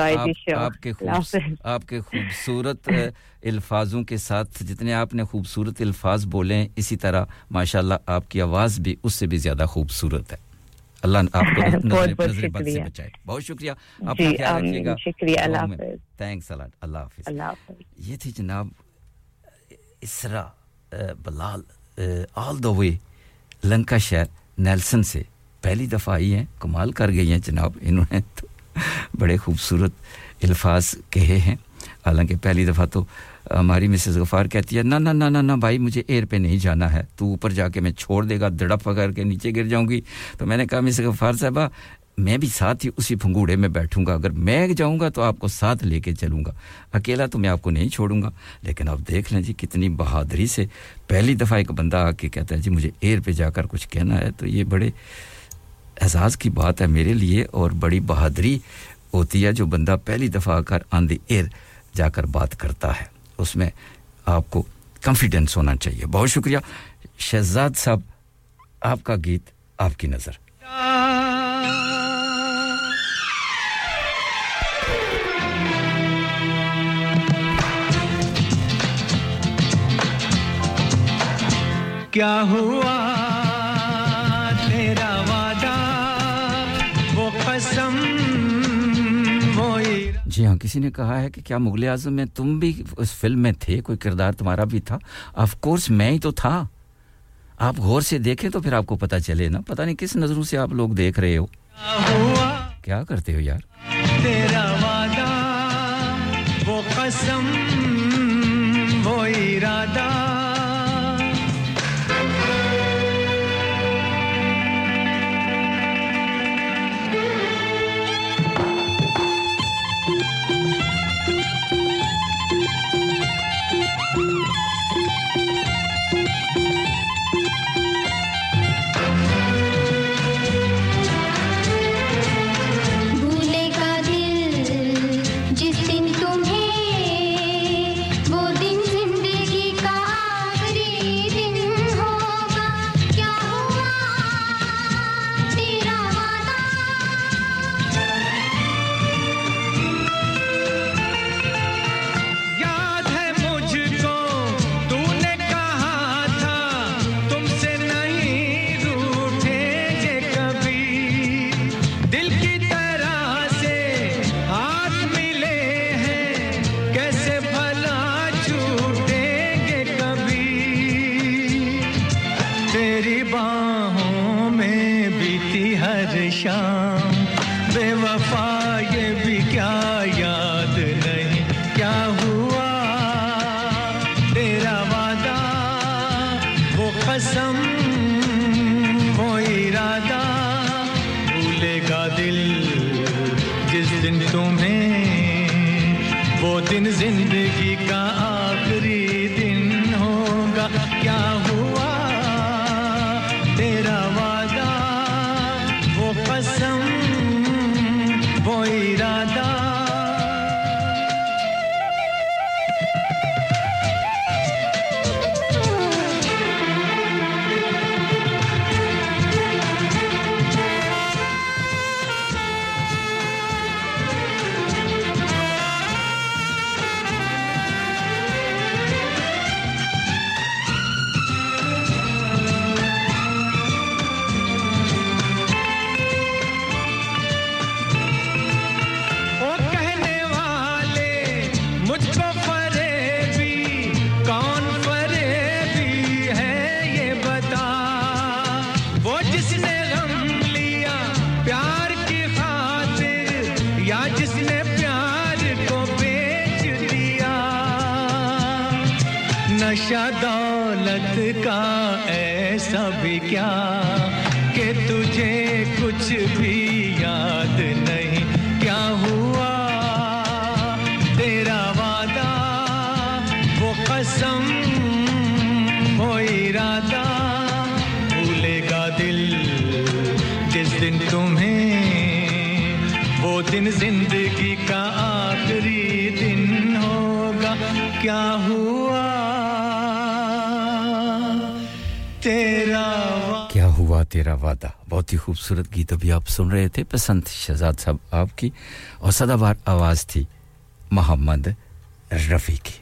आपके खूबसूरत अल्फाजों के साथ जितने आपने खूबसूरत अल्फाज बोले इसी तरह माशाल्लाह आपकी आवाज़ भी उससे भी ज्यादा खूबसूरत है अल्लाह आपको अपने बद से बचाए बहुत शुक्रिया आपका ख्याल रखिएगा शुक्रिया अल्लाह हाफिज थैंक्स अ लॉट अल्लाह हाफिज ये थी जनाब इसरा बलाल all the way Lancashire Nelson से पहली दफा आई हैं कमाल कर गई हैं जनाब इन्होंने तो बड़े खूबसूरत अल्फाज कहे हैं हालांकि पहली दफा तो हमारी मिसेस गफार कहती है ना ना ना ना ना भाई मुझे एयर पे नहीं जाना है तू ऊपर जाके मैं छोड़ देगा दड़प पकड़ के नीचे गिर जाऊंगी तो मैंने कहा मिसेस गफार साहबा मैं भी साथ ही उसी भंगूड़े में बैठूंगा अगर मैं जाऊंगा तो आपको साथ लेके चलूंगा अकेला तो मैं आपको नहीं छोड़ूंगा लेकिन आप देख लें जी कितनी बहादुरी से पहली दफा एक बंदा आके कहता है जी मुझे एयर पे जाकर कुछ कहना है तो ये बड़े एहसास की बात है मेरे लिए और बड़ी बहादुरी होती है जो बंदा पहली दफा आकर ऑन द एयर जाकर बात करता है उसमें आपको कॉन्फिडेंस होना चाहिए बहुत शुक्रिया शहजाद साहब आपका गीत आपकी नजर क्या हुआ तेरा वादा वो कसम जी हां किसी ने कहा है कि क्या मुगल-ए-आज़म में तुम भी उस फिल्म में थे कोई किरदार तुम्हारा भी था ऑफ कोर्स मैं ही तो था आप गौर से देखें तो फिर आपको पता चले ना पता नहीं किस नजरों से आप लोग देख रहे हो क्या करते हो यार तेरा वादा वो कसम वो इरादा तेरा वादा बहुत ही खूबसूरत गीत अभी आप सुन रहे थे पसंद शहजाद साहब आपकी और सदाबहार आवाज थी मोहम्मद रफी की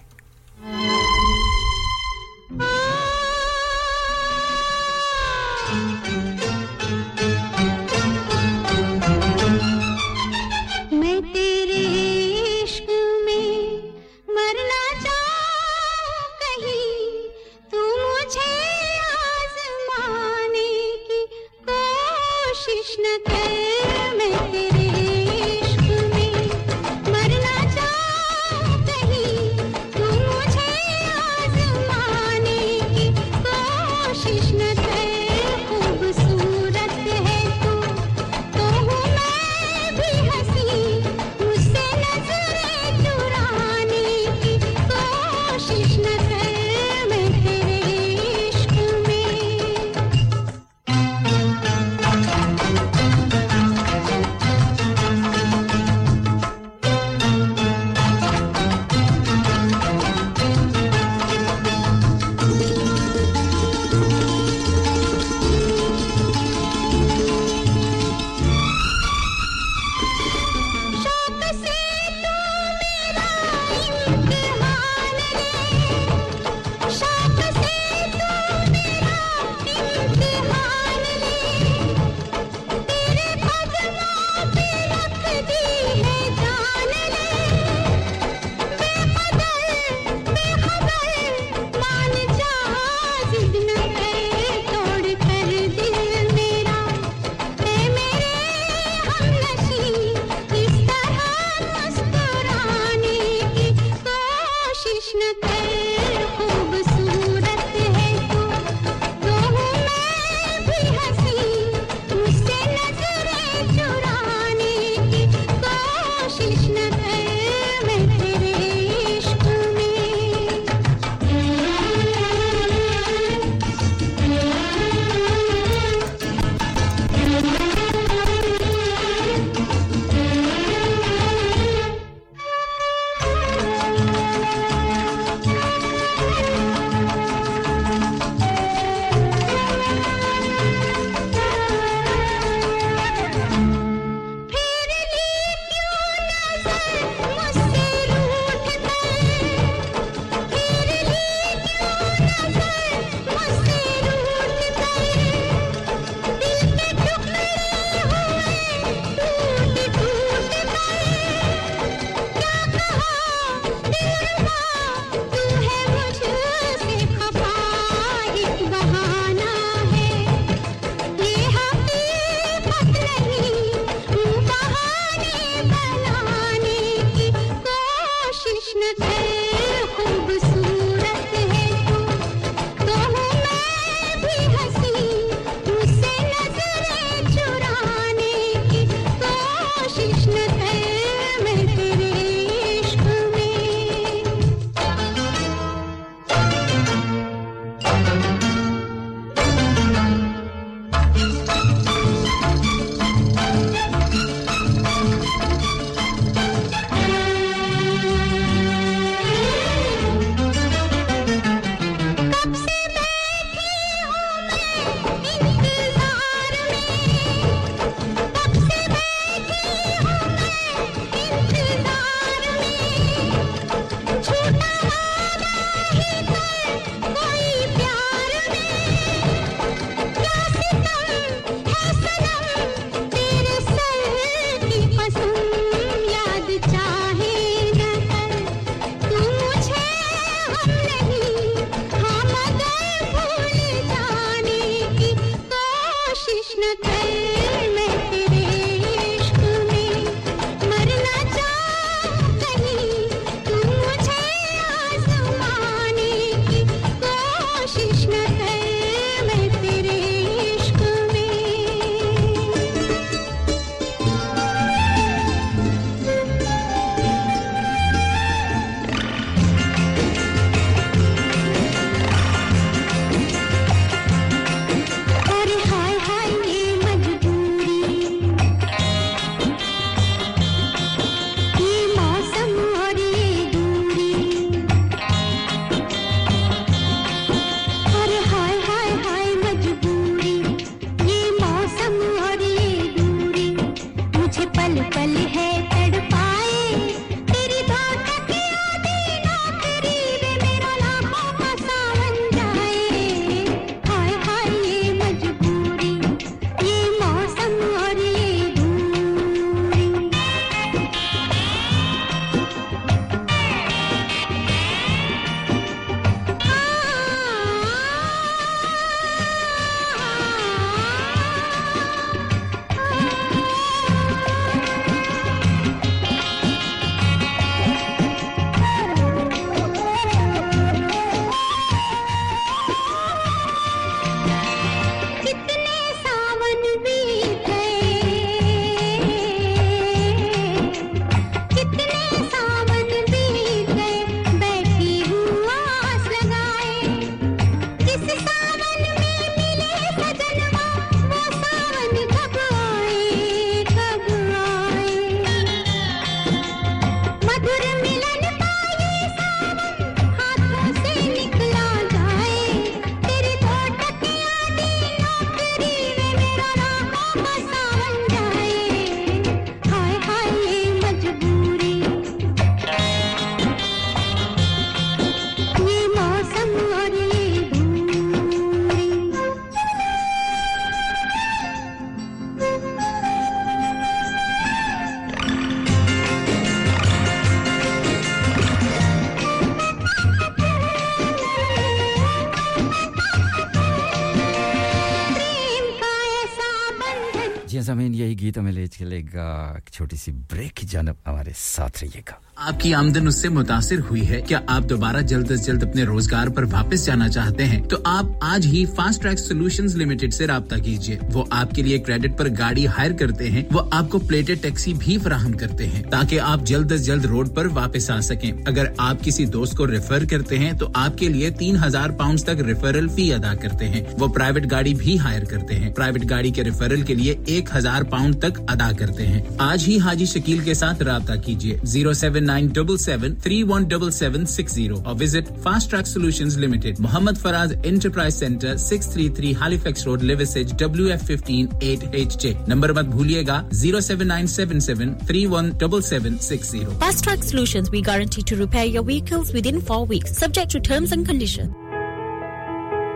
छोटी सी ब्रेक की जानब हमारे साथ रहिएगा आपकी आमदनी उससे मुतासिर हुई है क्या आप दोबारा जल्द से जल्द अपने रोजगार पर वापस जाना चाहते हैं तो आप आज ही फास्ट ट्रैक सॉल्यूशंस लिमिटेड से राबता कीजिए वो आपके लिए क्रेडिट पर गाड़ी हायर करते हैं वो आपको प्लेटेड टैक्सी भी फराहम करते हैं ताकि आप जल्द से जल्द रोड पर वापस आ सकें अगर आप किसी दोस्त को रेफर करते हैं तो आपके लिए 3000 पाउंड तक रेफरल फी अदा करते हैं वो प्राइवेट गाड़ी भी हायर करते हैं प्राइवेट गाड़ी के रेफरल के लिए 1000 पाउंड तक अदा करते हैं आज ही हाजी शकील के साथ राबता कीजिए 07977317760 or visit Fast Track Solutions Limited, Mohammed Faraz Enterprise Center, 633 Halifax Road, Levisage, WF15 8HJ. Number mat bhuliega 07977317760. Fast Track Solutions, we guarantee to repair your vehicles within 4 weeks, subject to terms and conditions.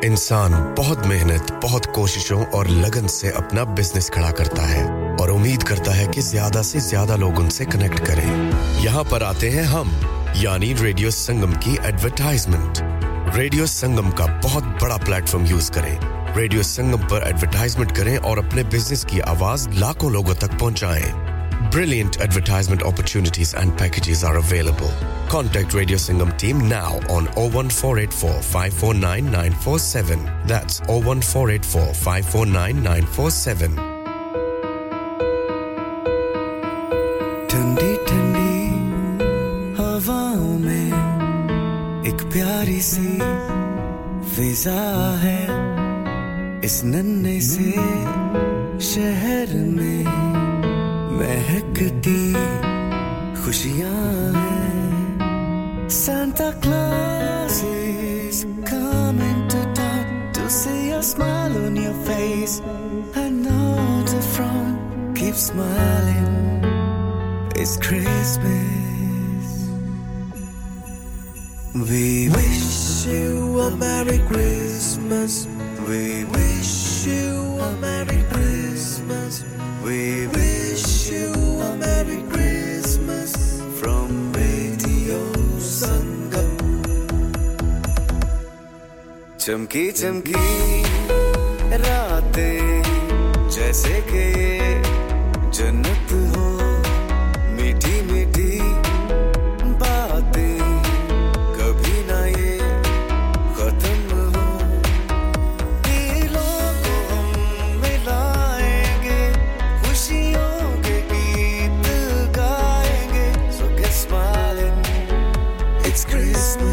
इंसान बहुत मेहनत, बहुत कोशिशों और लगन से अपना business खड़ा करता है और उम्मीद करता है कि ज्यादा से ज्यादा लोग उनसे कनेक्ट करें। यहाँ पर आते हैं हम, यानी रेडियो संगम की एडवर्टाइजमेंट। रेडियो संगम का बहुत बड़ा प्लेटफॉर्म यूज करें। रेडियो संगम पर एडवर्टाइजमेंट करें और अपने बिजनेस की आवाज लाखों लोगों तक पहुंचाएं। Brilliant advertisement opportunities and packages are available. Contact Radio Sangam team now on 01484 549 947. That's 01484 549 947. Thandi thandi hawaon mein ek pyari si fiza hai is nanne se shehar mein महकती खुशियां हैं Santa Claus is coming to town to see a smile on your face I know the front keeps smiling It's Christmas We wish you a Merry Christmas We wish you a Merry Christmas We wish you a Merry Christmas from Radio Sangam. Chamki chamki raatein jaise ke jannat ho meethi meethi baatein kabhi na ye khatam We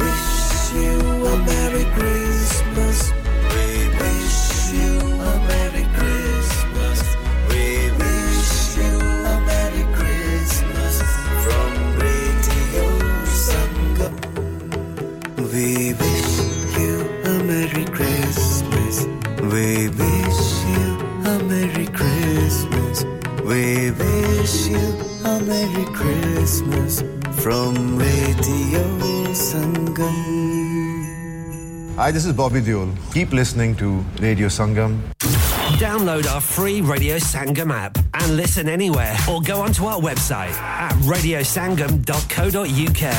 wish you a Merry Christmas. We wish you a Merry Christmas from Radio Sangam. Hi, this is Bobby Deol. Keep listening to Radio Sangam. Download our free Radio Sangam app and listen anywhere, or go onto our website at radiosangam.co.uk.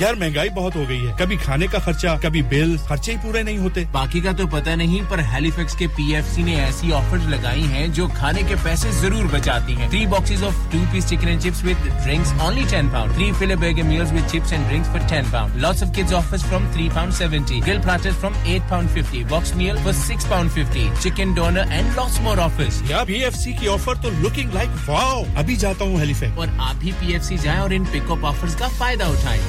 यार महंगाई बहुत हो गई है कभी खाने का खर्चा कभी बिल खर्चे ही पूरे नहीं होते बाकी का तो पता नहीं पर Halifax के PFC ने ऐसी ऑफर्स लगाई हैं जो खाने के पैसे जरूर बचाती हैं 3 boxes of 2-piece chicken and chips with drinks only £10 3 fillet burger meals with chips and drinks for £10 lots of kids offers from £3.70 grill platters from £8.50 box meal for £6.50 chicken doner and lots more offers यार PFC की offer तो looking like wow अभी जाता हूं Halifax और आप भी PFC जाएं और इन पिकअप ऑफर्स का फायदा उठाएं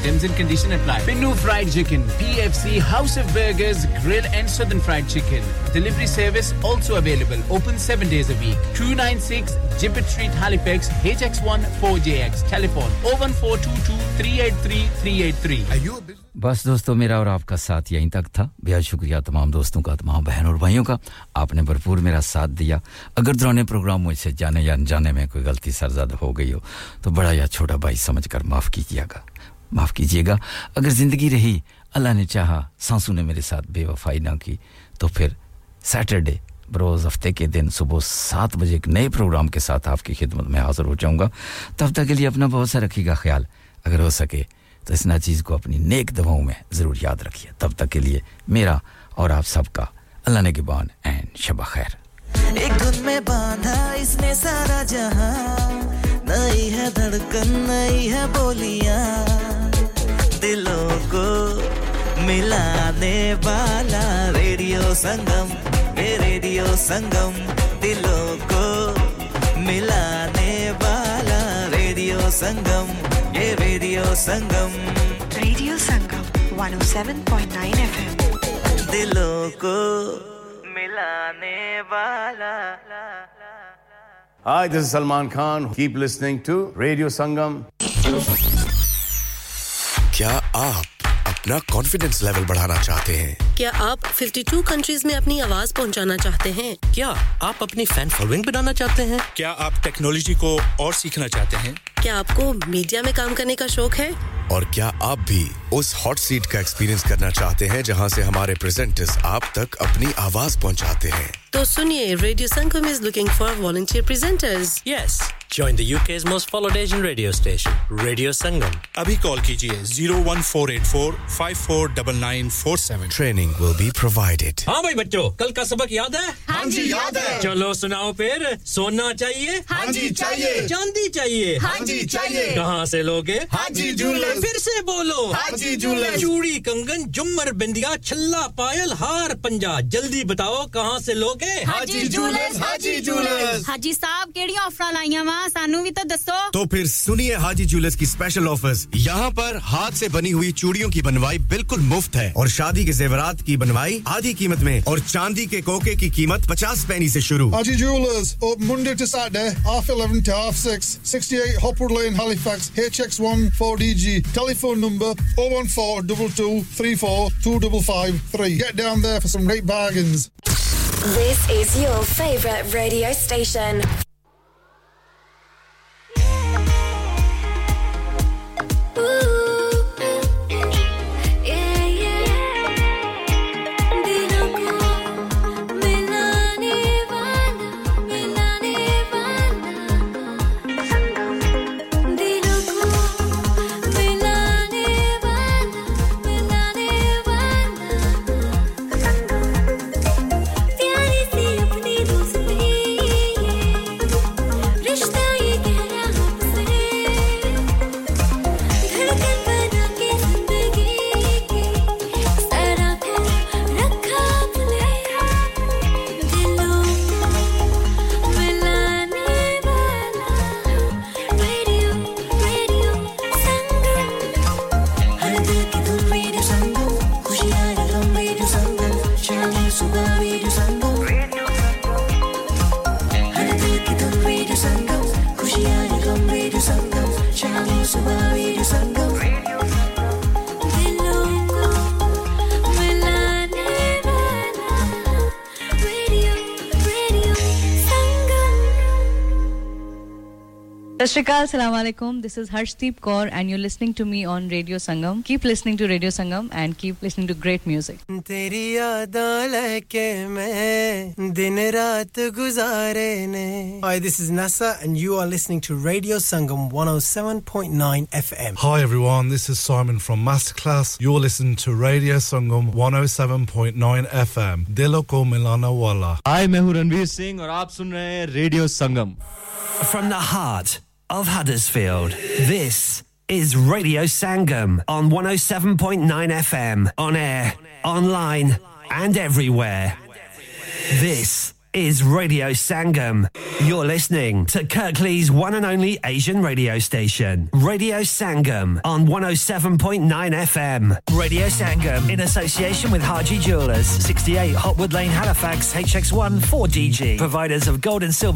Condition applied. Binu fried chicken, PFC, House of Burgers, Grill and Southern Fried Chicken. Delivery service also available. Open 7 days a week. 296 Gibbet Street, Halifax, HX1 4JX. Telephone 01422 383 383. Are you a business? बस दोस्तों मेरा और आपका साथ यहीं तक था बेहद शुक्रिया तमाम दोस्तों का तमाम बहन और भाइयों का आपने भरपूर मेरा साथ दिया अगर दौरान प्रोग्राम मुझसे जाने या अनजाने में कोई गलती सरज़द हो गई हो तो बड़ा या छोटा भाई समझकर माफ कीजिएगा माफ कीजिएगा अगर जिंदगी रही अल्लाह ने चाहा सांसों ने मेरे साथ बेवफाई ना की तो फिर सैटरडे बरोज हफ्ते के दिन सुबह 7 बजे एक नए प्रोग्राम के साथ आपकी खिदमत में हाजिर हो जाऊंगा तब तक के लिए अपना बहुत सा रखिएगा ख्याल अगर हो सके तो इस नाचीज को अपनी नेक दुआओं में जरूर याद रखिए तब तक के लिए मेरा और आप सबका अल्लाह ने गिबान एंड शब खैर एक धुन में बांधा इसने सारा जहां नई है धड़कन नई है बोलियां दिलों को मिलाने वाला रेडियो संगम दिलों को मिलाने वाला रेडियो संगम 107.9 FM दिलों को मिलाने वाला Hi, this is Salman Khan. Keep listening to Radio Sangam. क्या आप अपना कॉन्फिडेंस लेवल बढ़ाना चाहते हैं क्या आप 52 कंट्रीज में अपनी आवाज पहुंचाना चाहते हैं क्या आप अपनी फैन फॉलोइंग बनाना चाहते हैं क्या आप टेक्नोलॉजी को और सीखना चाहते हैं क्या आपको मीडिया में काम करने का शौक है और क्या आप भी उस हॉट सीट का एक्सपीरियंस करना चाहते हैं जहां से हमारे प्रेजेंटर्स आप तक अपनी आवाज पहुंचाते हैं तो सुनिए radio Sangam is looking for volunteer presenters yes Join the UK's most followed Asian radio station, Radio Sangam. Abhi call kijiye 01484549947. Training will be provided. हाँ भाई बच्चों, कल का सबक याद है? हाँ जी याद है. चलो सुनाओ फिर. सोना चाहिए? हाँ जी चाहिए. चांदी चाहिए? हाँ जी चाहिए. कहाँ से लोगे? हाजी जूलर्स. फिर से बोलो. हाजी जूलर्स. चूड़ी, कंगन, झुमर, बिंदिया, छल्ला, पायल, हार, पंजा. जल्दी बताओ कहाँ से लोगे? हाजी जूलर्स. हाजी जूलर्स. हाजी साहब केड़ी ऑफर लाईयां सानू भी तो दसो तो फिर सुनिए हाजी ज्वेलर्स की स्पेशल ऑफर्स यहाँ पर हाथ से बनी हुई चूड़ियों की बनवाई बिल्कुल मुफ्त है और शादी के जेवरात की बनवाई आधी कीमत में और चांदी के कोके की कीमत 50 पैसे से शुरू Haji jewellers open Monday to Saturday half 11 to half 6 68 Hopwood Lane Halifax HX1 4DG telephone number 01422342553 get down there for some great bargains This is your favorite radio station Tashriqal, Assalamu alaikum. This is Harshdeep Kaur and you're listening to me on Radio Sangam. Keep listening to Radio Sangam and keep listening to great music. Teri yaadan leke main din raat guzare ne. Hi, this is Nasa and you are listening to Radio Sangam 107.9 FM. Hi everyone, this is Simon from Masterclass. You're listening to Radio Sangam 107.9 FM. Dilo ko milana wala. Hi, main hoon Ranveer Singh aur aap sun rahe hain Radio Sangam. From the heart of Huddersfield, this is Radio Sangam on 107.9 FM, on air, online and everywhere. This is Radio Sangam. You're listening to Kirklees one and only Asian radio station, Radio Sangam on 107.9 FM. Radio Sangam in association with Haji Jewellers, 68 Hotwood Lane, Halifax, HX1 4DG, providers of gold and silver